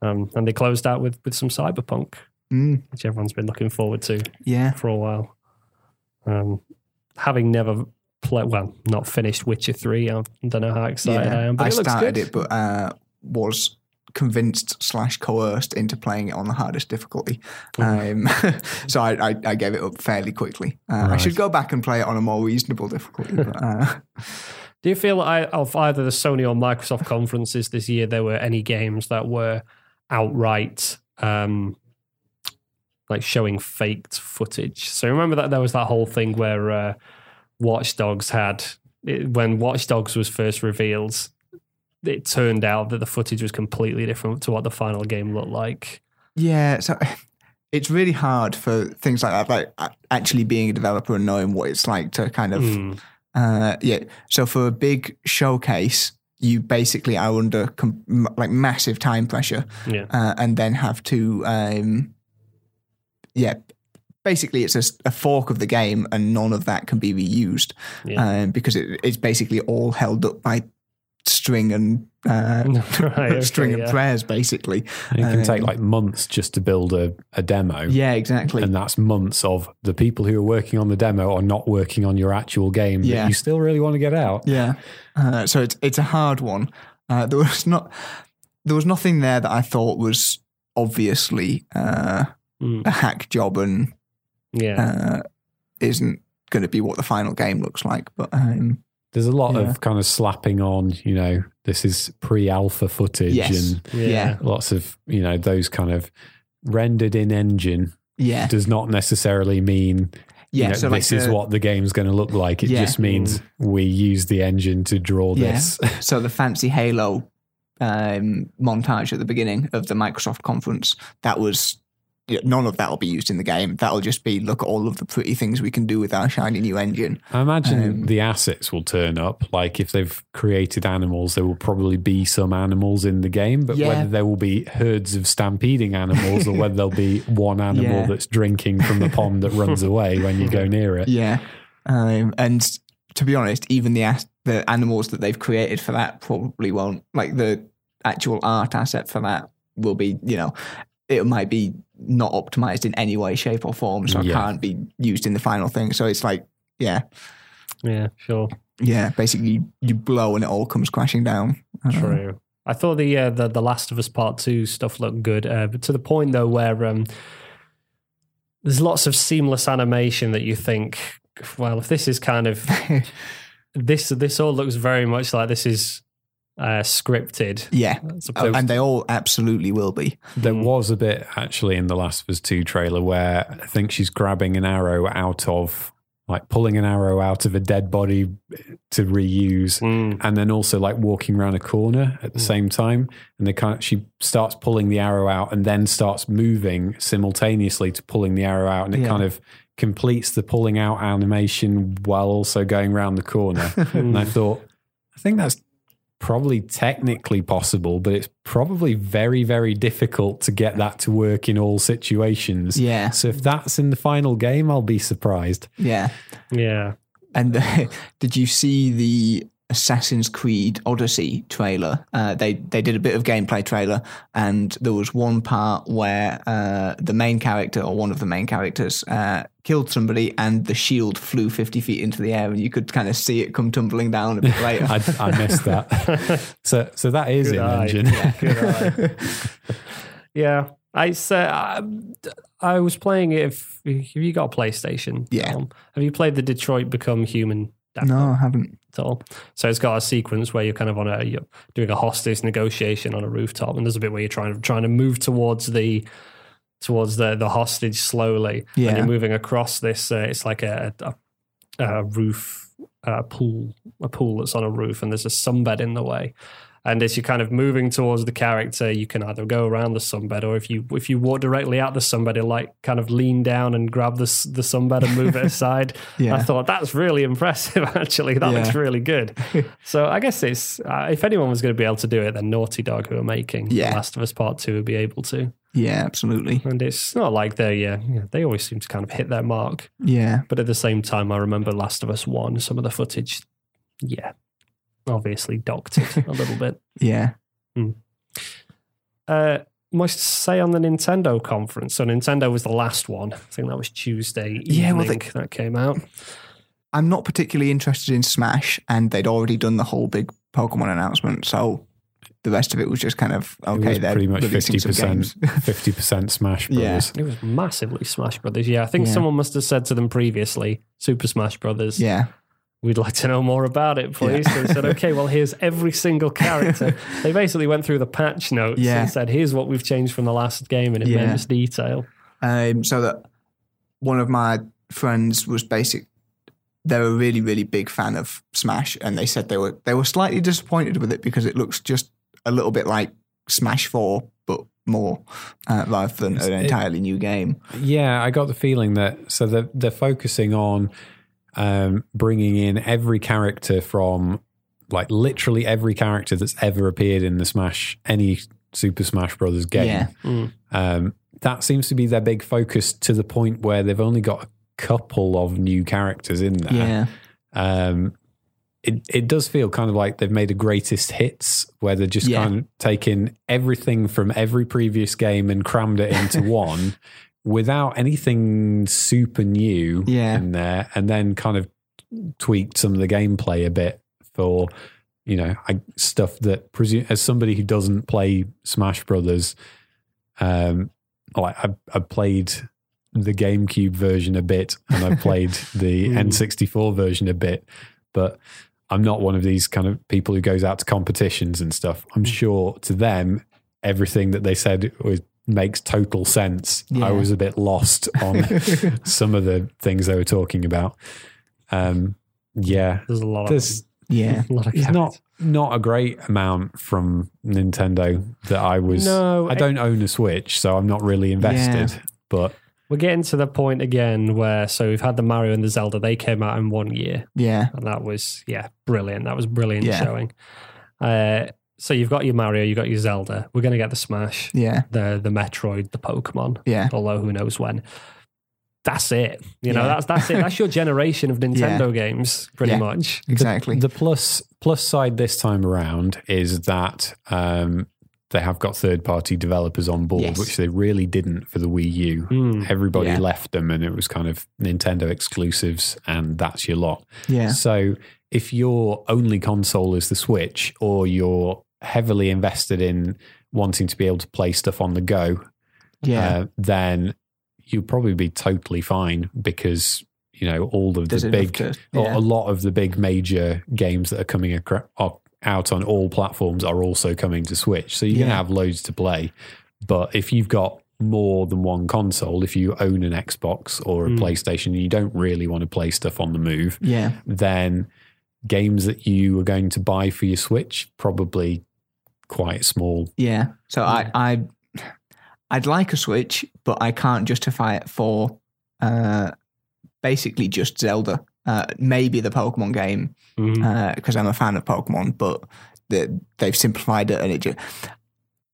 Um, and they closed out with, with some Cyberpunk, mm. which everyone's been looking forward to yeah. for a while. Um, having never played, well, not finished Witcher three, I don't know how excited yeah. I am, but I it looks started good. it, but uh, was... convinced slash coerced into playing it on the hardest difficulty. Um, so I, I, I gave it up fairly quickly. Uh, right. I should go back and play it on a more reasonable difficulty. But, uh. Do you feel that of either the Sony or Microsoft conferences this year, there were any games that were outright um, like showing faked footage? So remember that there was that whole thing where uh, Watch Dogs had, it, when Watch Dogs was first revealed, it turned out that the footage was completely different to what the final game looked like. Yeah, so it's really hard for things like that, like actually being a developer and knowing what it's like to kind of... Mm. Uh, yeah, so for a big showcase, you basically are under com- like massive time pressure yeah. uh, and then have to... Um, yeah, basically it's a, a fork of the game and none of that can be reused yeah. um, because it, it's basically all held up by... string and uh, right, okay, string and yeah. prayers, basically. And it can um, take like months just to build a, a demo. Yeah, exactly. And that's months of the people who are working on the demo are not working on your actual game yeah. that you still really want to get out. Yeah. Uh, so it's it's a hard one. Uh, there was not there was nothing there that I thought was obviously uh, mm. a hack job and yeah, uh, isn't going to be what the final game looks like. But um, There's a lot yeah. of kind of slapping on, you know, this is pre-alpha footage yes. and yeah. lots of, you know, those kind of rendered in engine yeah. does not necessarily mean yeah, you know, so this like the, is what the game's going to look like. It yeah. just means we use the engine to draw yeah. this. So the fancy Halo um, montage at the beginning of the Microsoft conference, that was... none of that will be used in the game. That'll just be, look at all of the pretty things we can do with our shiny new engine. I imagine um, the assets will turn up. Like if they've created animals, there will probably be some animals in the game, but yeah. whether there will be herds of stampeding animals or whether there'll be one animal yeah. that's drinking from the pond that runs away when you go near it. Yeah. Um, and to be honest, even the the animals that they've created for that probably won't, like the actual art asset for that will be, you know, it might be not optimized in any way, shape or form, so it yeah. can't be used in the final thing. So it's like, yeah. Yeah, sure. Yeah, basically you blow and it all comes crashing down. I True. Know. I thought the, uh, the the Last of Us Part Two stuff looked good, uh, but to the point though where um, there's lots of seamless animation that you think, well, if this is kind of... this this all looks very much like this is... Uh, scripted. Yeah. Oh, and they all absolutely will be. There was a bit actually in the Last of Us two trailer where I think she's grabbing an arrow out of, like pulling an arrow out of a dead body to reuse mm. and then also like walking around a corner at the mm. same time. And they kind of, she starts pulling the arrow out and then starts moving simultaneously to pulling the arrow out and it yeah. kind of completes the pulling out animation while also going around the corner. And I thought, I think that's probably technically possible, but it's probably very, very difficult to get that to work in all situations. Yeah. So if that's in the final game, I'll be surprised. Yeah. Yeah. And the, did you see the Assassin's Creed Odyssey trailer? Uh, they they did a bit of gameplay trailer, and there was one part where uh, the main character or one of the main characters uh, killed somebody, and the shield flew fifty feet into the air, and you could kind of see it come tumbling down a bit later. I, I missed that. so so that is in engine. Yeah, good eye. yeah. I said uh, I was playing it. If, if you got a PlayStation, yeah. Um, have you played the Detroit Become Human? No, I haven't at all. So it's got a sequence where you're kind of on a you're doing a hostage negotiation on a rooftop, and there's a bit where you're trying to trying to move towards the towards the the hostage slowly, yeah. and you're moving across this. Uh, it's like a, a, a roof a pool a pool that's on a roof, and there's a sunbed in the way. And as you're kind of moving towards the character, you can either go around the sunbed, or if you if you walk directly at the sunbed, it'll like kind of lean down and grab the the sunbed and move it aside. Yeah. I thought that's really impressive. Actually, that yeah. looks really good. So I guess it's uh, if anyone was going to be able to do it, then Naughty Dog, who are making yeah. Last of Us Part Two, would be able to. Yeah, absolutely. And it's not like they're, yeah, yeah, they always seem to kind of hit their mark. Yeah. But at the same time, I remember Last of Us One, some of the footage. Yeah. Obviously docked it a little bit. Yeah. Mm. Uh, must say on the Nintendo conference, so Nintendo was the last one. I think that was Tuesday evening yeah, well, they, that came out. I'm not particularly interested in Smash, and they'd already done the whole big Pokemon announcement, so the rest of it was just kind of, okay, they're pretty much fifty percent, fifty percent Smash Brothers. Yeah. It was massively Smash Brothers, yeah. I think yeah. someone must have said to them previously, Super Smash Brothers. Yeah. We'd like to know more about it, please. Yeah. So they said, okay, well, here's every single character. They basically went through the patch notes yeah. and said, here's what we've changed from the last game in immense yeah. detail. Um, so that one of my friends was basic. They're a really, really big fan of Smash, and they said they were they were slightly disappointed with it because it looks just a little bit like Smash four, but more uh, rather than an it, entirely new game. Yeah, I got the feeling that, so they're, they're focusing on... Um, bringing in every character from like literally every character that's ever appeared in the Smash, any Super Smash Brothers game. Yeah. Mm. Um, that seems to be their big focus, to the point where they've only got a couple of new characters in there. Yeah. Um, it, it does feel kind of like they've made a greatest hits where they're just yeah. kind of taking everything from every previous game and crammed it into one. Without anything super new yeah. in there, and then kind of tweaked some of the gameplay a bit for, you know, stuff that, presume, as somebody who doesn't play Smash Brothers, um, like I, I played the GameCube version a bit, and I played the N sixty-four version a bit, but I'm not one of these kind of people who goes out to competitions and stuff. I'm sure to them, everything that they said was, makes total sense. Yeah. I was a bit lost on some of the things they were talking about. Um, yeah. There's a lot There's, of... Yeah. A lot of it's not, not a great amount from Nintendo that I was... No. I don't it, own a Switch, so I'm not really invested, yeah. but... We're getting to the point again where, so we've had the Mario and the Zelda, they came out in one year. Yeah. And that was, yeah, brilliant. That was brilliant yeah. showing. Uh, so you've got your Mario, you've got your Zelda. We're going to get the Smash, yeah. the the Metroid, the Pokemon. Yeah. Although who knows when. That's it. You know, yeah. that's that's it. That's your generation of Nintendo yeah. games, pretty yeah, much. Exactly. The, the plus plus side this time around is that... Um, they have got third-party developers on board, yes. which they really didn't for the Wii U. Mm, Everybody yeah. left them, and it was kind of Nintendo exclusives, and that's your lot. Yeah. So if your only console is the Switch, or you're heavily invested in wanting to be able to play stuff on the go, yeah. uh, then you'll probably be totally fine because... you know, all of Does the big, to, yeah. or a lot of the big major games that are coming acro- out on all platforms are also coming to Switch. So you're yeah. going to have loads to play. But if you've got more than one console, if you own an Xbox or a mm. PlayStation and you don't really want to play stuff on the move, yeah. then games that you are going to buy for your Switch, probably quite small. Yeah. So yeah. I, I, I'd like a Switch, but I can't justify it for... Uh, basically just Zelda, uh, maybe the Pokemon game, because mm. uh, I'm a fan of Pokemon, but they, they've simplified it. And it just,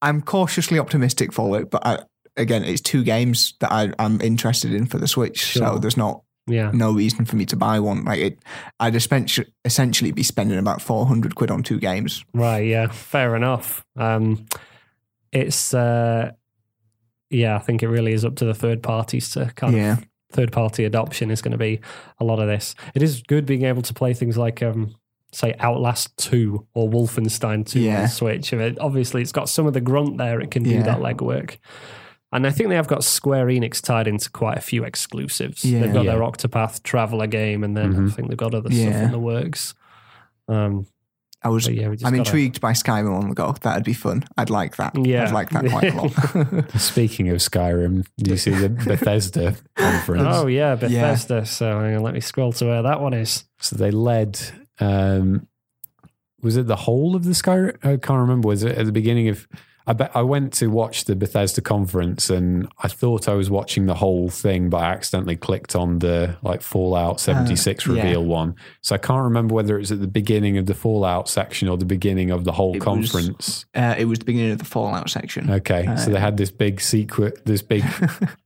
I'm cautiously optimistic for it, but I, again, it's two games that I, I'm interested in for the Switch, sure. so there's not yeah. no reason for me to buy one. Like it, I'd essentially be spending about four hundred quid on two games. Right, yeah, fair enough. Um, it's, uh, yeah, I think it really is up to the third parties to kind yeah. of... third-party adoption is going to be a lot of this. It is good being able to play things like, um, say, Outlast two or Wolfenstein two yeah. on the Switch. It, obviously, it's got some of the grunt there. It can do yeah. that legwork. And I think they have got Square Enix tied into quite a few exclusives. Yeah. They've got yeah. their Octopath Traveler game, and then mm-hmm. I think they've got other yeah. stuff in the works. Um, I was, yeah, I'm intrigued a... by Skyrim on the go. That'd be fun. I'd like that. Yeah. I'd like that quite a lot. Speaking of Skyrim, do you see the Bethesda conference? Oh, yeah, Bethesda. Yeah. So hang on, let me scroll to where that one is. So they led, um, was it the whole of the Skyrim? I can't remember. Was it at the beginning of, I, be, I went to watch the Bethesda conference and I thought I was watching the whole thing, but I accidentally clicked on the like Fallout seventy-six uh, reveal yeah. one. So I can't remember whether it was at the beginning of the Fallout section or the beginning of the whole it conference. Was, uh, it was the beginning of the Fallout section. Okay, uh, so they had this big secret, this big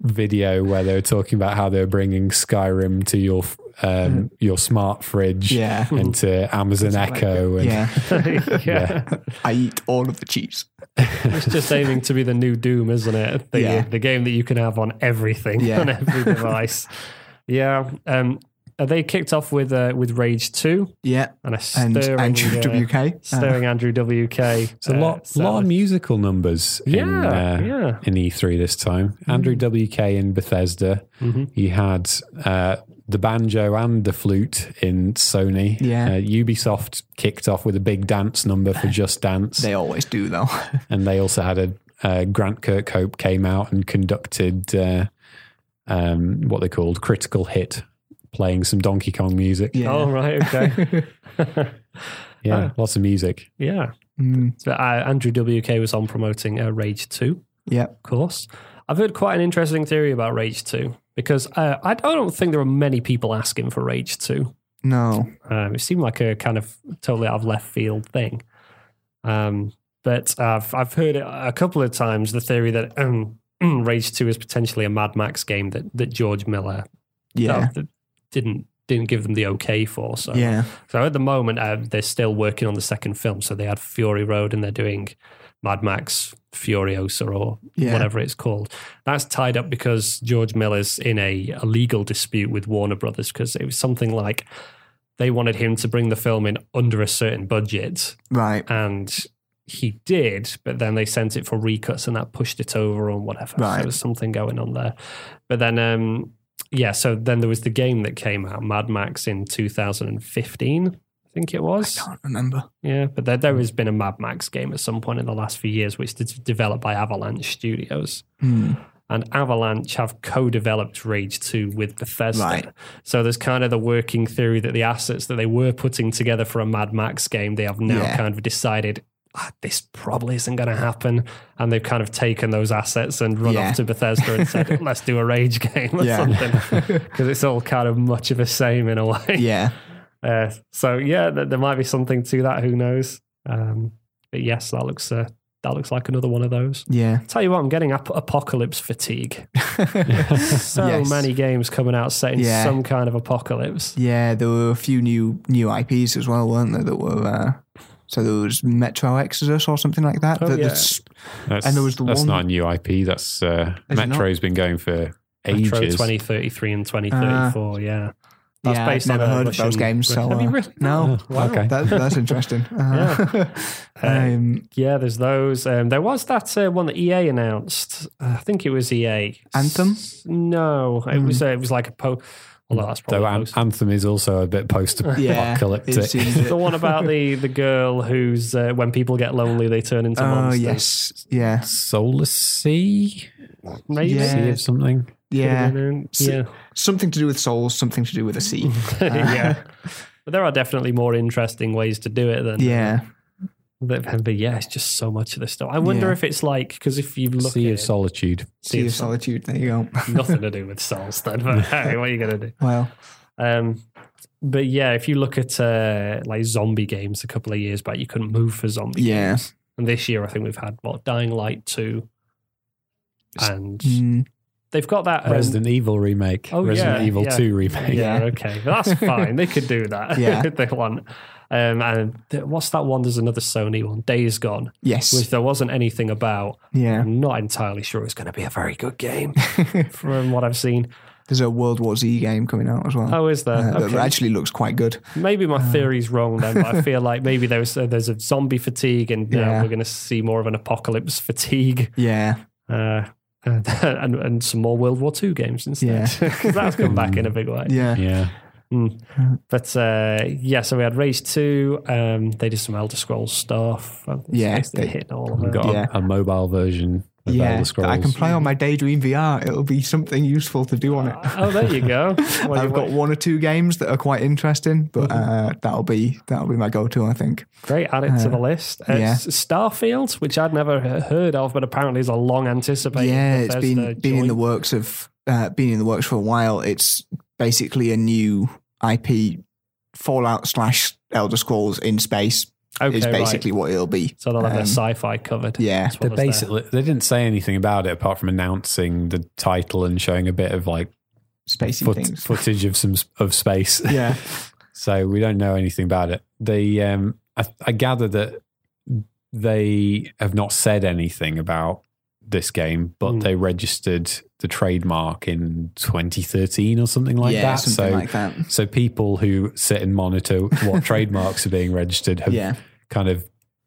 video where they were talking about how they were bringing Skyrim to your um, mm. your smart fridge yeah. and to Amazon Echo. Like and, yeah. yeah, I eat all of the cheese. It's just aiming to be the new Doom, isn't it? The, yeah. the game that you can have on everything, yeah. on every device. yeah. Um, they kicked off with uh, with Rage two. Yeah. And a stirring... And Andrew uh, W K. Stirring uh, Andrew W K. It's a lot, uh, lot of musical numbers yeah, in, uh, yeah. in E three this time. Mm-hmm. Andrew W K in Bethesda. Mm-hmm. He had uh, the banjo and the flute in Sony. Yeah. Uh, Ubisoft kicked off with a big dance number for Just Dance. They always do, though. And they also had a... Uh, Grant Kirkhope came out and conducted uh, um, what they called Critical Hit, playing some Donkey Kong music. Yeah. Oh, right, okay. yeah, uh, lots of music. Yeah. Mm. So, uh, Andrew W K was on promoting uh, Rage two, yeah, of course. I've heard quite an interesting theory about Rage two, because uh, I don't think there are many people asking for Rage two. No. Um, it seemed like a kind of totally out of left field thing. Um, but I've, I've heard it a couple of times, the theory that um, Rage two is potentially a Mad Max game that, that George Miller... Yeah. That, that, didn't didn't give them the okay for. So yeah. So at the moment, uh, they're still working on the second film. So they had Fury Road and they're doing Mad Max Furiosa or yeah. whatever it's called. That's tied up because George Miller's in a, a legal dispute with Warner Brothers because it was something like they wanted him to bring the film in under a certain budget. Right. And he did, but then they sent it for recuts and that pushed it over or whatever. Right. So there was something going on there. But then... um Yeah, so then there was the game that came out, Mad Max, in two thousand fifteen, I I think it was. I can't remember. Yeah, but there, there has been a Mad Max game at some point in the last few years, which is developed by Avalanche Studios. Hmm. And Avalanche have co-developed Rage two with Bethesda. Right. So there's kind of the working theory that the assets that they were putting together for a Mad Max game, they have now yeah. kind of decided, ah, this probably isn't going to happen. And they've kind of taken those assets and run yeah. off to Bethesda and said, let's do a Rage game or yeah. something. Because it's all kind of much of the same in a way. Yeah. Uh, so yeah, th- there might be something to that. Who knows? Um, but yes, that looks... Uh, That looks like another one of those. Yeah. Tell you what, I'm getting ap- apocalypse fatigue. so yes. many games coming out set in yeah. some kind of apocalypse. Yeah, there were a few new new I Ps as well, weren't there? That were uh, so there was Metro Exodus or something like that. Oh, that yeah. that's, that's, and there was the that's one. That's not a new I P. That's uh, Metro's been going for ages. Metro twenty thirty-three and twenty thirty-four. Uh, yeah. That's yeah, based I've never on heard Russian, of those games. So, have you really? No. Oh, wow. Okay. That, that's interesting. Uh-huh. Yeah. Um, yeah, there's those. Um, there was that uh, one that E A announced. Uh, I think it was E A. Anthem? S- no, it mm. was uh, it was like a post. Although that's probably Though post- Anthem is also a bit post-apocalyptic. Yeah, it seems it. The one about the, the girl who's, uh, when people get lonely, they turn into oh, monsters. Oh, yes. Yeah. Solar Sea? Maybe. Yeah. Sea or something. Yeah. yeah, something to do with souls, something to do with a sea. Uh, yeah, but there are definitely more interesting ways to do it than yeah. But, but yeah, it's just so much of this stuff. I wonder yeah. if it's like because if you look sea at of solitude, sea of solitude. There you go. Nothing to do with souls, then. But hey, what are you gonna do? Well, um, but yeah, if you look at uh, like zombie games, a couple of years back, you couldn't move for zombie yeah. games, and this year I think we've had what Dying Light two, and. Mm. They've got that... Um, Resident Evil remake. Oh, Resident yeah, Evil yeah. two remake. Yeah, okay. Well, that's fine. They could do that yeah. if they want. Um, and th- what's that one? There's another Sony one, Days Gone. Yes. Which there wasn't anything about. Yeah. I'm not entirely sure it's going to be a very good game from what I've seen. There's a World War Z game coming out as well. Oh, is there? Uh, okay. That actually looks quite good. Maybe my uh, theory's wrong then, but I feel like maybe there's a, there's a zombie fatigue and yeah. uh, we're going to see more of an apocalypse fatigue. Yeah. Uh And, and and some more World War Two games instead. Yeah. That's come back in a big way. Yeah. yeah. Mm. But uh, yeah, so we had Rage two. Um, they did some Elder Scrolls stuff. Yeah. They hit all of them. got yeah. a, a mobile version of yeah, Elder Scrolls. I can play on my Daydream V R. It'll be something useful to do on it. Uh, oh, there you go. Well, I've got one or two games that are quite interesting, but uh, that'll be that'll be my go-to, I think. Great, add it uh, to the list. Uh, yeah. Starfield, which I'd never heard of, but apparently is a long anticipated. Yeah, it's been been in the works of uh, been in the works for a while. It's basically a new I P, Fallout slash Elder Scrolls in space. Okay, is basically right. what it'll be. So they'll have um, their sci-fi covered. Yeah. They basically there. they didn't say anything about it apart from announcing the title and showing a bit of like spacey foot, things. footage of some of space. Yeah. So we don't know anything about it. They um I, I gather that they have not said anything about this game, but mm. they registered the trademark in twenty thirteen or something like yeah, that. Something so, like that. So people who sit and monitor what trademarks are being registered have yeah. kind of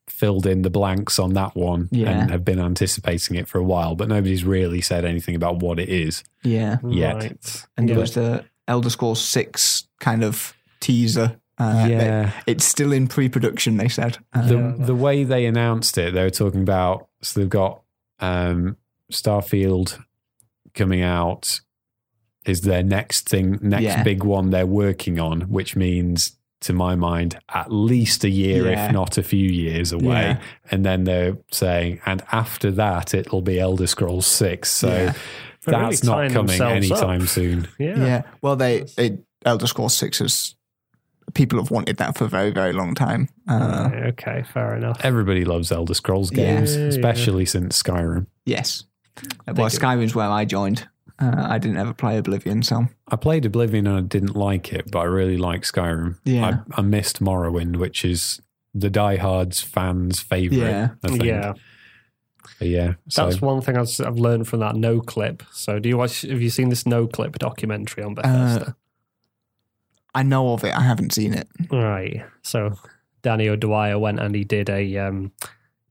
filled in the blanks on that one yeah. and have been anticipating it for a while, but nobody's really said anything about what it is yeah. yet. Right. And yeah. there was the Elder Scrolls six kind of teaser. Uh, yeah. It, it's still in pre-production, they said. Uh, the, the way they announced it, they were talking about, so they've got Um, Starfield coming out is their next thing, next yeah. big one they're working on, which means, to my mind, at least a year, yeah. if not a few years away. Yeah. And then they're saying, and after that, it'll be Elder Scrolls six. So yeah. that's really not coming anytime up. soon. Yeah. yeah. Well, they it, Elder Scrolls six is. People have wanted that for a very, very long time. Uh, okay, fair enough. Everybody loves Elder Scrolls games, yeah, especially yeah. since Skyrim. Yes. Well, Skyrim's where I joined. Uh, I didn't ever play Oblivion, so... I played Oblivion and I didn't like it, but I really like Skyrim. Yeah. I, I missed Morrowind, which is the diehards fans' favourite, yeah. I think. Yeah. But yeah. That's so. one thing I've learned from that No Clip. So do you watch... Have you seen this No Clip documentary on Bethesda? Uh, I know of it. I haven't seen it. Right. So Danny O'Dwyer went and he did a um,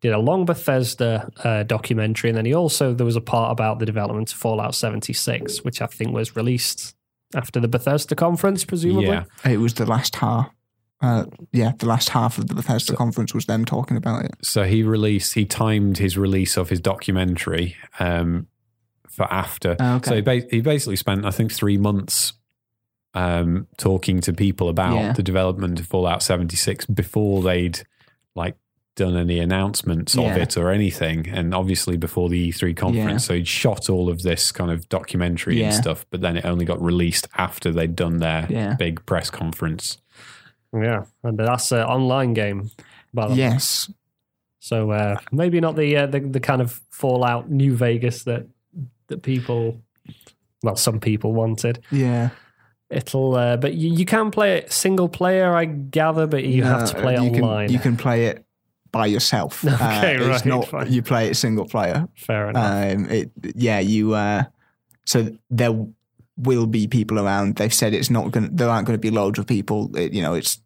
did a long Bethesda uh, documentary, and then he also there was a part about the development of Fallout seventy-six, which I think was released after the Bethesda conference, presumably. Yeah. It was the last half. Uh, yeah, the last half of the Bethesda so, conference was them talking about it. So he released, he timed his release of his documentary um, for after. Oh, okay. So he, ba- he basically spent, I think, three months um, talking to people about yeah. the development of Fallout seventy-six before they'd like done any announcements yeah. of it or anything, and obviously before the E three conference. Yeah. So he'd shot all of this kind of documentary yeah. and stuff, but then it only got released after they'd done their yeah. big press conference. Yeah, and that's an online game. Battle. Yes. So uh, maybe not the, uh, the the kind of Fallout New Vegas that that people, well, some people wanted. Yeah. It'll, uh, but you, you can play it single player, I gather, but you no, have to play you online. Can, you can play it by yourself. Okay, uh, right. Not, you play it single player. Fair enough. Um, it, yeah, you. Uh, so there will be people around. They've said it's not going. There aren't going to be loads of people. It, you know, it's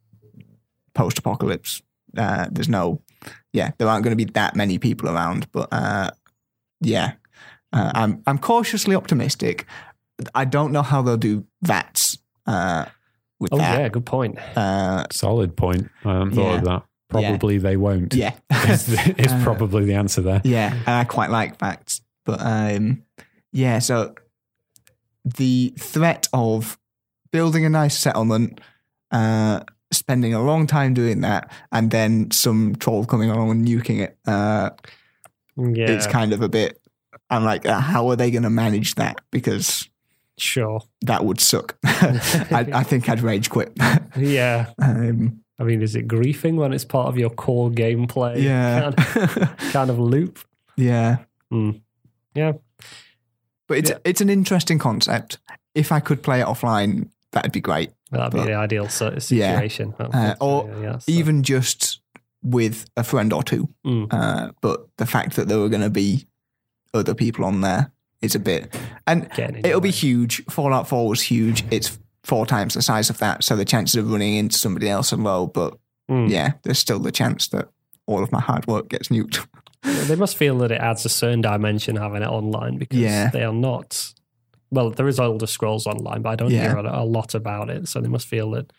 post-apocalypse. Uh, there's no. Yeah, there aren't going to be that many people around. But uh, yeah, uh, I'm I'm cautiously optimistic. I don't know how they'll do V A T S uh, with oh, that. Oh yeah, good point. Uh, Solid point. I hadn't thought yeah. of that. Probably yeah. they won't. Yeah, is, is uh, probably the answer there. Yeah, and I quite like V A T S, but um, yeah, so. The threat of building a nice settlement, uh, spending a long time doing that, and then some troll coming along and nuking it. Uh, yeah. It's kind of a bit, I'm like, uh, how are they going to manage that? Because sure, that would suck. I, I think I'd rage quit. yeah. Um, I mean, is it griefing when it's part of your core gameplay? Yeah. Kind of, kind of loop? Yeah. Mm. Yeah. But it's yeah. it's an interesting concept. If I could play it offline, that'd be great. Well, that'd but, be the ideal sort of situation. Yeah. Uh, or yeah, yeah, so. even just with a friend or two. Mm. Uh, but the fact that there were going to be other people on there is a bit... And it'll be huge. Fallout four was huge. It's four times the size of that, so the chances of running into somebody else are low. But mm. yeah, there's still the chance that all of my hard work gets nuked. They must feel that it adds a certain dimension having it online because yeah. they are not... Well, there is Elder Scrolls online, but I don't yeah. hear a lot about it, so they must feel that...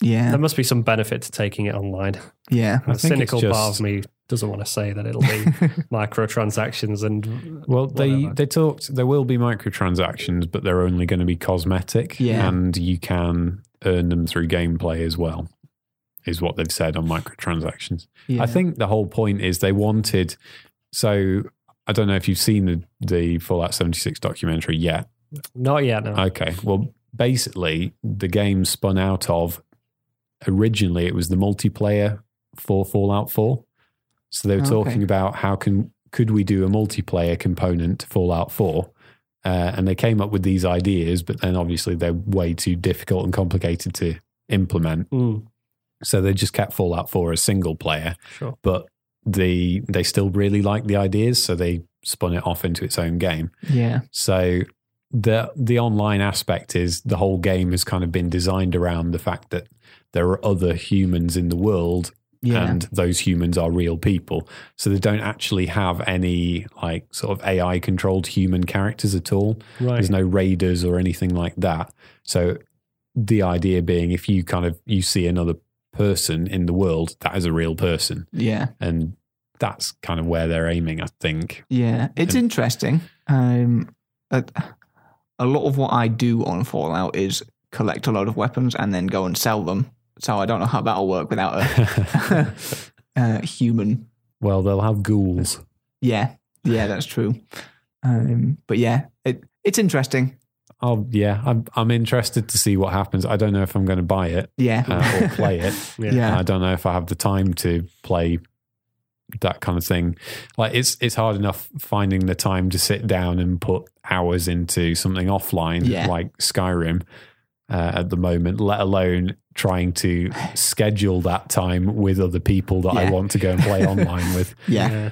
Yeah. There must be some benefit to taking it online. Yeah. The cynical just... part of me doesn't want to say that it'll be microtransactions and... Well, whatever. they they talked... There will be microtransactions, but they're only going to be cosmetic, yeah. and you can earn them through gameplay as well. Is what they've said on microtransactions. Yeah. I think the whole point is they wanted... So I don't know if you've seen the, the Fallout seventy-six documentary yet. Not yet, no. Okay. Well, basically, the game spun out of... Originally, it was the multiplayer for Fallout four. So they were okay. talking about how can could we do a multiplayer component to Fallout four? Uh, and they came up with these ideas, but then obviously they're way too difficult and complicated to implement. Mm. So they just kept Fallout four as single player, sure. but the they still really liked the ideas, so they spun it off into its own game. Yeah. So the the online aspect is the whole game has kind of been designed around the fact that there are other humans in the world, yeah. and those humans are real people. So they don't actually have any like sort of A I controlled human characters at all. Right. There's no raiders or anything like that. So the idea being, if you kind of you see another person in the world, that is a real person. Yeah. And that's kind of where they're aiming, I think. Yeah. It's and, interesting. Um, a, a lot of what I do on Fallout is collect a load of weapons and then go and sell them. So I don't know how that'll work without a, a human. Well, they'll have ghouls. Yeah. Yeah, that's true. Um, but yeah, it, it's interesting. Oh yeah, I'm I'm interested to see what happens. I don't know if I'm going to buy it, yeah, uh, or play it. yeah. yeah, I don't know if I have the time to play that kind of thing. Like it's it's hard enough finding the time to sit down and put hours into something offline, yeah. like Skyrim, uh, at the moment. Let alone trying to schedule that time with other people that yeah. I want to go and play online with. Yeah. yeah.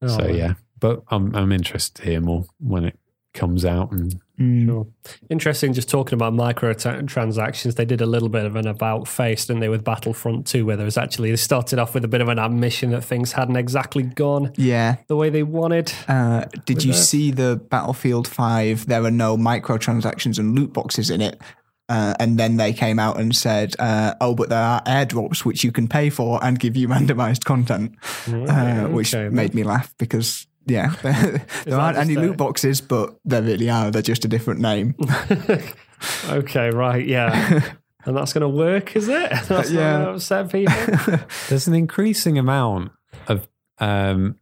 Oh, so man. yeah, but I'm I'm interested to hear more when it comes out and. Sure. Interesting, just talking about microtransactions, they did a little bit of an about face, didn't they, with Battlefront two, where there was actually, they started off with a bit of an admission that things hadn't exactly gone yeah. the way they wanted. Uh, did you it. see the Battlefield five, there are no microtransactions and loot boxes in it, Uh, and then they came out and said, uh, oh, but there are airdrops which you can pay for and give you randomized content, right, uh, okay, which then. made me laugh because, yeah, there, there aren't any loot boxes, but there really are. They're just a different name. Okay, right, yeah. And that's going to work, is it? That's yeah. going to upset people. There's an increasing amount of, um,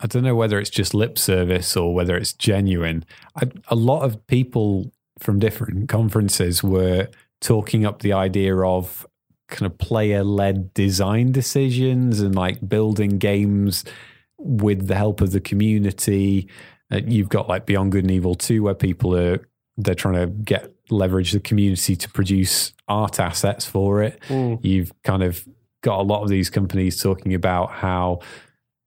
I don't know whether it's just lip service or whether it's genuine. I, a lot of people from different conferences were talking up the idea of kind of player-led design decisions and like building games with the help of the community. Uh, you've got like Beyond Good and Evil two where people are, they're trying to get leverage the community to produce art assets for it. Mm. You've kind of got a lot of these companies talking about how,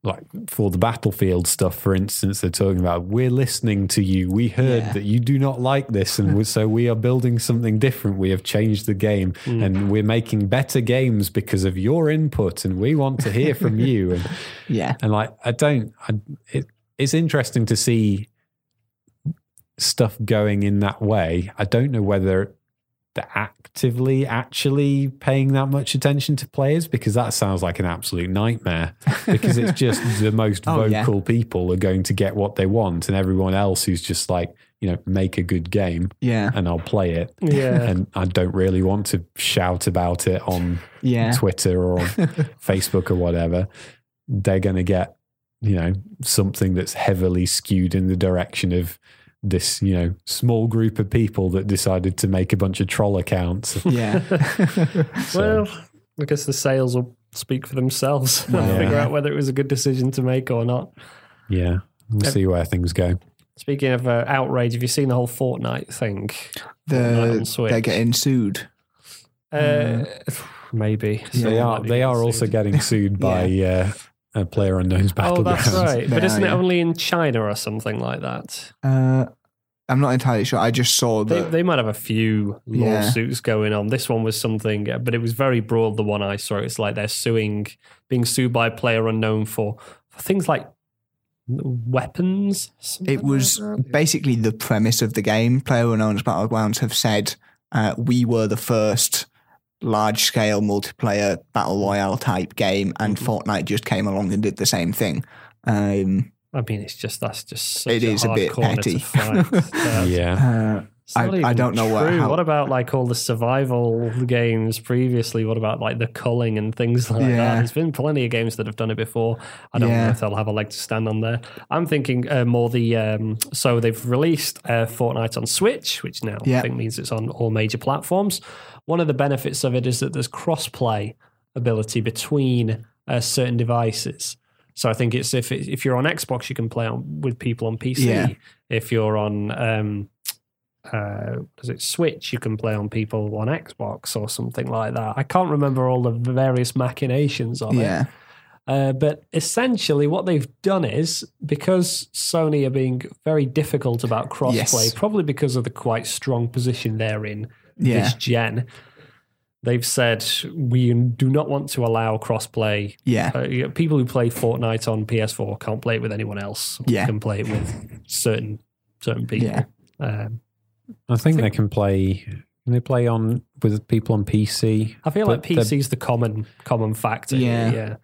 like for the Battlefield stuff, for instance, they're talking about, we're listening to you. We heard yeah. that you do not like this. And so we are building something different. We have changed the game mm. and we're making better games because of your input. And we want to hear from you. And, yeah. And like, I don't, I, it, it's interesting to see stuff going in that way. I don't know whether they're actively actually paying that much attention to players, because that sounds like an absolute nightmare, because it's just the most oh, vocal yeah. people are going to get what they want, and everyone else who's just like, you know, make a good game yeah. and I'll play it. Yeah. And I don't really want to shout about it on yeah. Twitter or on Facebook or whatever. They're going to get, you know, something that's heavily skewed in the direction of this, you know, small group of people that decided to make a bunch of troll accounts. Yeah. So. Well, I guess the sales will speak for themselves and yeah. figure out whether it was a good decision to make or not. Yeah. We'll um, see where things go. Speaking of uh, outrage, have you seen the whole Fortnite thing? The, Fortnite they're getting sued. Uh, mm. Maybe. So they are, they are also sued. getting sued by... yeah. uh, Uh, PlayerUnknown's Battlegrounds. Oh, that's right. But isn't it only in China or something like that? Uh, I'm not entirely sure. I just saw that... They, they might have a few lawsuits yeah. going on. This one was something, but it was very broad, the one I saw. It's like they're suing, being sued by PlayerUnknown for, for things like weapons. It was like basically the premise of the game. PlayerUnknown's Battlegrounds have said, uh, we were the first... large-scale multiplayer battle royale type game, and mm-hmm. Fortnite just came along and did the same thing. Um, I mean, it's just that's just such it a is hard a bit petty. yeah, uh, I, I don't know what. How, what about like all the survival games previously? What about like the culling and things like yeah. that? There's been plenty of games that have done it before. I don't yeah. know if they'll have a leg to stand on there. I'm thinking uh, more the um, so they've released uh, Fortnite on Switch, which now yeah. I think means it's on all major platforms. One of the benefits of it is that there's cross-play ability between uh, certain devices. So I think it's if it, if you're on Xbox, you can play on, with people on P C. Yeah. If you're on um, uh, does it Switch, you can play on people on Xbox or something like that. I can't remember all the various machinations of yeah. it. Uh, but essentially what they've done is, because Sony are being very difficult about cross-play, yes. probably because of the quite strong position they're in, Yeah. this gen, they've said we do not want to allow crossplay. Yeah, uh, you know, people who play Fortnite on P S four can't play it with anyone else. Yeah, we can play it with certain certain people. Yeah. Um, I, think I think they can play. Can they play on with people on P C? I feel but like P C is the common common factor. Yeah, yeah,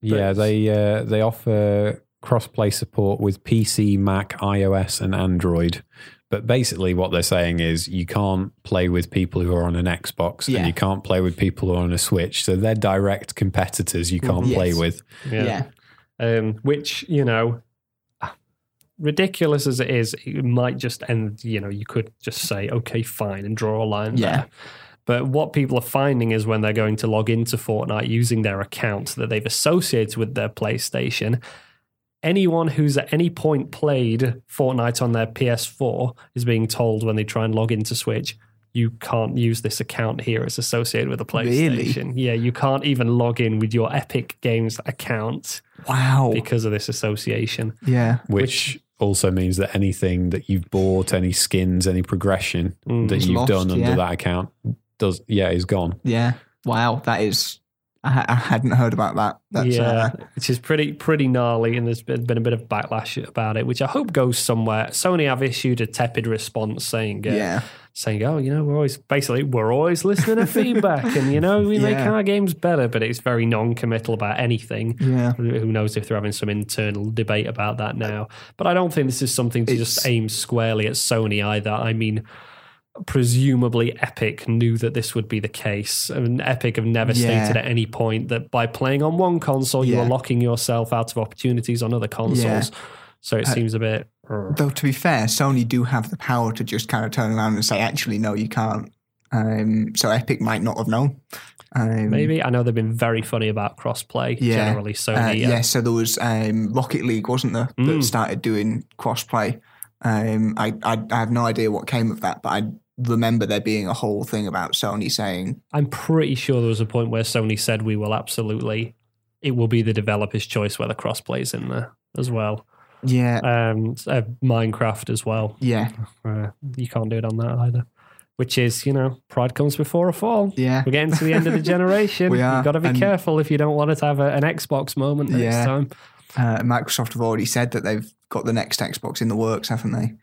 yeah they uh, they offer crossplay support with P C, Mac, iOS, and Android. But basically what they're saying is you can't play with people who are on an Xbox yeah. and you can't play with people who are on a Switch. So they're direct competitors you can't yes. play with. Yeah. yeah. Um, which, you know, ridiculous as it is, it might just end, you know, you could just say, okay, fine, and draw a line yeah. there. But what people are finding is when they're going to log into Fortnite using their account that they've associated with their PlayStation, anyone who's at any point played Fortnite on their P S four is being told when they try and log into Switch, you can't use this account here. It's associated with a PlayStation. Really? Yeah, you can't even log in with your Epic Games account. Wow. Because of this association. Yeah. Which, which also means that anything that you've bought, any skins, any progression mm, that you've lost, done yeah. under that account, does yeah, is gone. Yeah. Wow, that is... I, I hadn't heard about that. That's, yeah, uh, which is pretty pretty gnarly, and there's been a bit of backlash about it, which I hope goes somewhere. Sony have issued a tepid response saying, uh, yeah. saying, oh, you know, we're always basically we're always listening to feedback, and you know, we yeah. make our games better, but it's very non-committal about anything. Yeah, who knows if they're having some internal debate about that now? But I don't think this is something to it's, just aim squarely at Sony either. I mean. Presumably Epic knew that this would be the case. I mean, Epic have never yeah. stated at any point that by playing on one console, yeah. you are locking yourself out of opportunities on other consoles. Yeah. So it uh, seems a bit... Urgh. Though, to be fair, Sony do have the power to just kind of turn around and say, actually, no, you can't. Um, so Epic might not have known. Um, Maybe. I know they've been very funny about cross-play, yeah. generally. Sony, uh, yeah. yeah, so there was um, Rocket League, wasn't there, mm. that started doing cross-play. Um, I, I, I have no idea what came of that, but I... remember there being a whole thing about Sony saying... I'm pretty sure there was a point where Sony said we will absolutely... It will be the developer's choice whether crossplay's in there as well. Yeah. Um, uh, Minecraft as well. Yeah. Uh, you can't do it on that either. Which is, you know, pride comes before a fall. Yeah. We're getting to the end of the generation. We are. You've got to be and careful if you don't want it to have a, an Xbox moment next yeah. time. Uh, Microsoft have already said that they've got the next Xbox in the works, haven't they?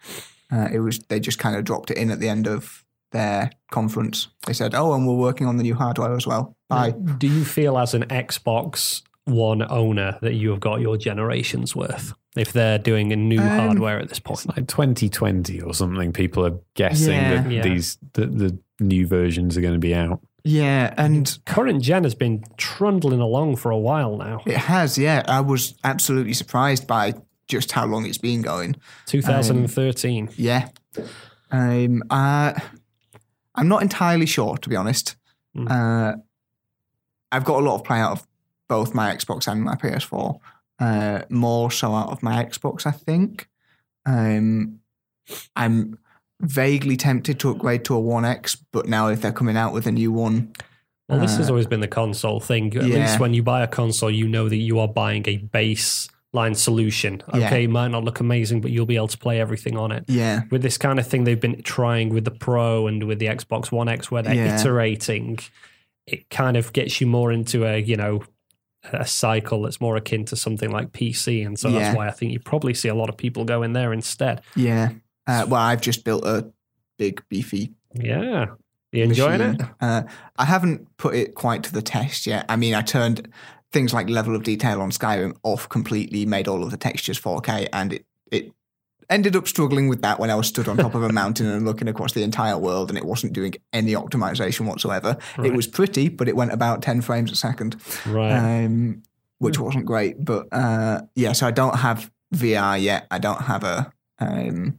Uh, it was they just kind of dropped it in at the end of their conference. They said, "Oh, and we're working on the new hardware as well." Bye. Do you feel, as an Xbox One owner, that you have got your generation's worth if they're doing a new um, hardware at this point? It's like twenty twenty or something. People are guessing yeah. that yeah. these the, the new versions are going to be out. Yeah, and current gen has been trundling along for a while now. It has. Yeah, I was absolutely surprised by. Just how long it's been going. twenty thirteen. Um, yeah. Um, uh, I'm not entirely sure, to be honest. Mm. Uh, I've got a lot of play out of both my Xbox and my P S four. Uh, more so out of my Xbox, I think. Um, I'm vaguely tempted to upgrade to a one X, but now if they're coming out with a new one... Well, this uh, has always been the console thing. At yeah. least when you buy a console, you know that you are buying a base... line solution. Okay, yeah. might not look amazing, but you'll be able to play everything on it. Yeah. With this kind of thing they've been trying with the Pro and with the Xbox One X where they're yeah. iterating, it kind of gets you more into a, you know, a cycle that's more akin to something like P C. And so yeah. that's why I think you probably see a lot of people go in there instead. Yeah. Uh, well, I've just built a big, beefy. Yeah. You enjoying machine. It? Uh, I haven't put it quite to the test yet. I mean, I turned... things like level of detail on Skyrim off completely, made all of the textures four K, and it, it ended up struggling with that when I was stood on top of a mountain and looking across the entire world, and it wasn't doing any optimization whatsoever. Right. It was pretty, but it went about ten frames a second, right. um, which yeah. wasn't great. But uh, yeah, so I don't have V R yet. I don't have a um,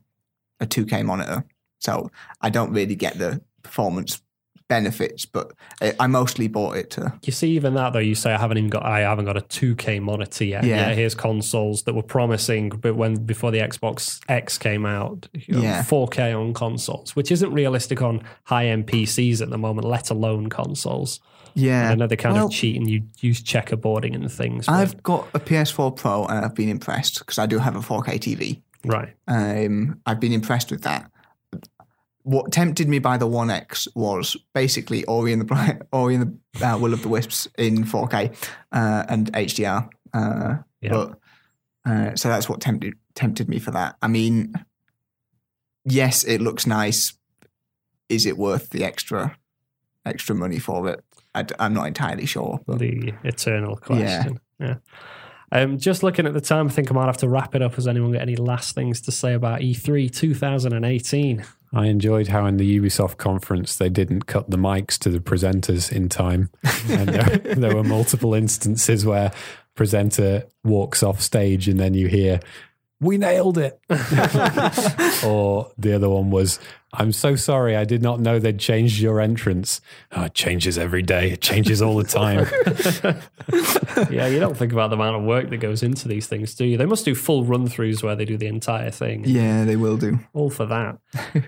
a two K monitor, so I don't really get the performance benefits, but I mostly bought it to. You see, even that though, you say I haven't even got I haven't got a two K monitor yet. Yeah, yeah here's consoles that were promising, but when before the Xbox X came out, you know, yeah. four K on consoles, which isn't realistic on high-end P Cs at the moment, let alone consoles. Yeah, and I know they kind well, of cheat and you use checkerboarding and things. I've got a P S four Pro and I've been impressed because I do have a four K T V. Right, um, I've been impressed with that. What tempted me by the One X was basically Ori and the Ori and the uh, Will of the Wisps in four K uh, and H D R. Uh, yeah. But uh, so that's what tempted tempted me for that. I mean, yes, it looks nice. Is it worth the extra extra money for it? I, I'm not entirely sure. But, the eternal question. Yeah. yeah. Um, just looking at the time, I think I might have to wrap it up. Has anyone got any last things to say about E three twenty eighteen? I enjoyed how in the Ubisoft conference they didn't cut the mics to the presenters in time. And there, there were multiple instances where presenter walks off stage and then you hear, "We nailed it." Or the other one was, "I'm so sorry, I did not know they'd changed your entrance." Oh, it changes every day. It changes all the time. Yeah, you don't think about the amount of work that goes into these things, do you? They must do full run-throughs where they do the entire thing. Yeah, they will do. All for that.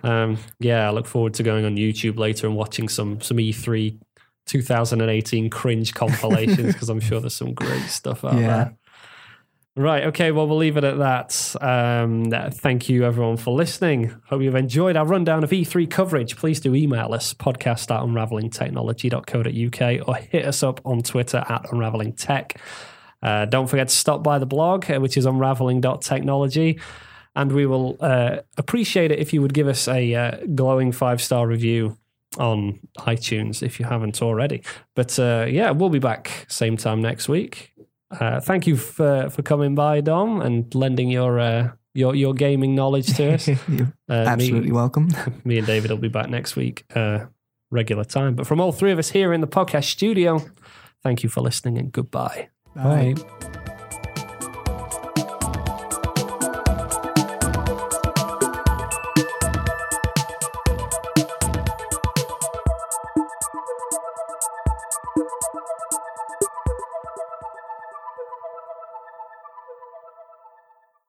Um, yeah, I look forward to going on YouTube later and watching some some E three twenty eighteen cringe compilations because I'm sure there's some great stuff out yeah. there. Right, okay, well, we'll leave it at that. Um, thank you, everyone, for listening. Hope you've enjoyed our rundown of E three coverage. Please do email us, podcast at unraveling technology dot co dot uk, or hit us up on Twitter at unravelingtech. Uh, don't forget to stop by the blog, which is unraveling dot technology, and we will uh, appreciate it if you would give us a uh, glowing five-star review on iTunes if you haven't already. But, uh, yeah, we'll be back same time next week. Uh, thank you for for coming by, Dom, and lending your uh, your your gaming knowledge to us. You're uh, absolutely me, welcome. Me and David will be back next week, uh, regular time. But from all three of us here in the podcast studio, thank you for listening and goodbye. Bye. Bye.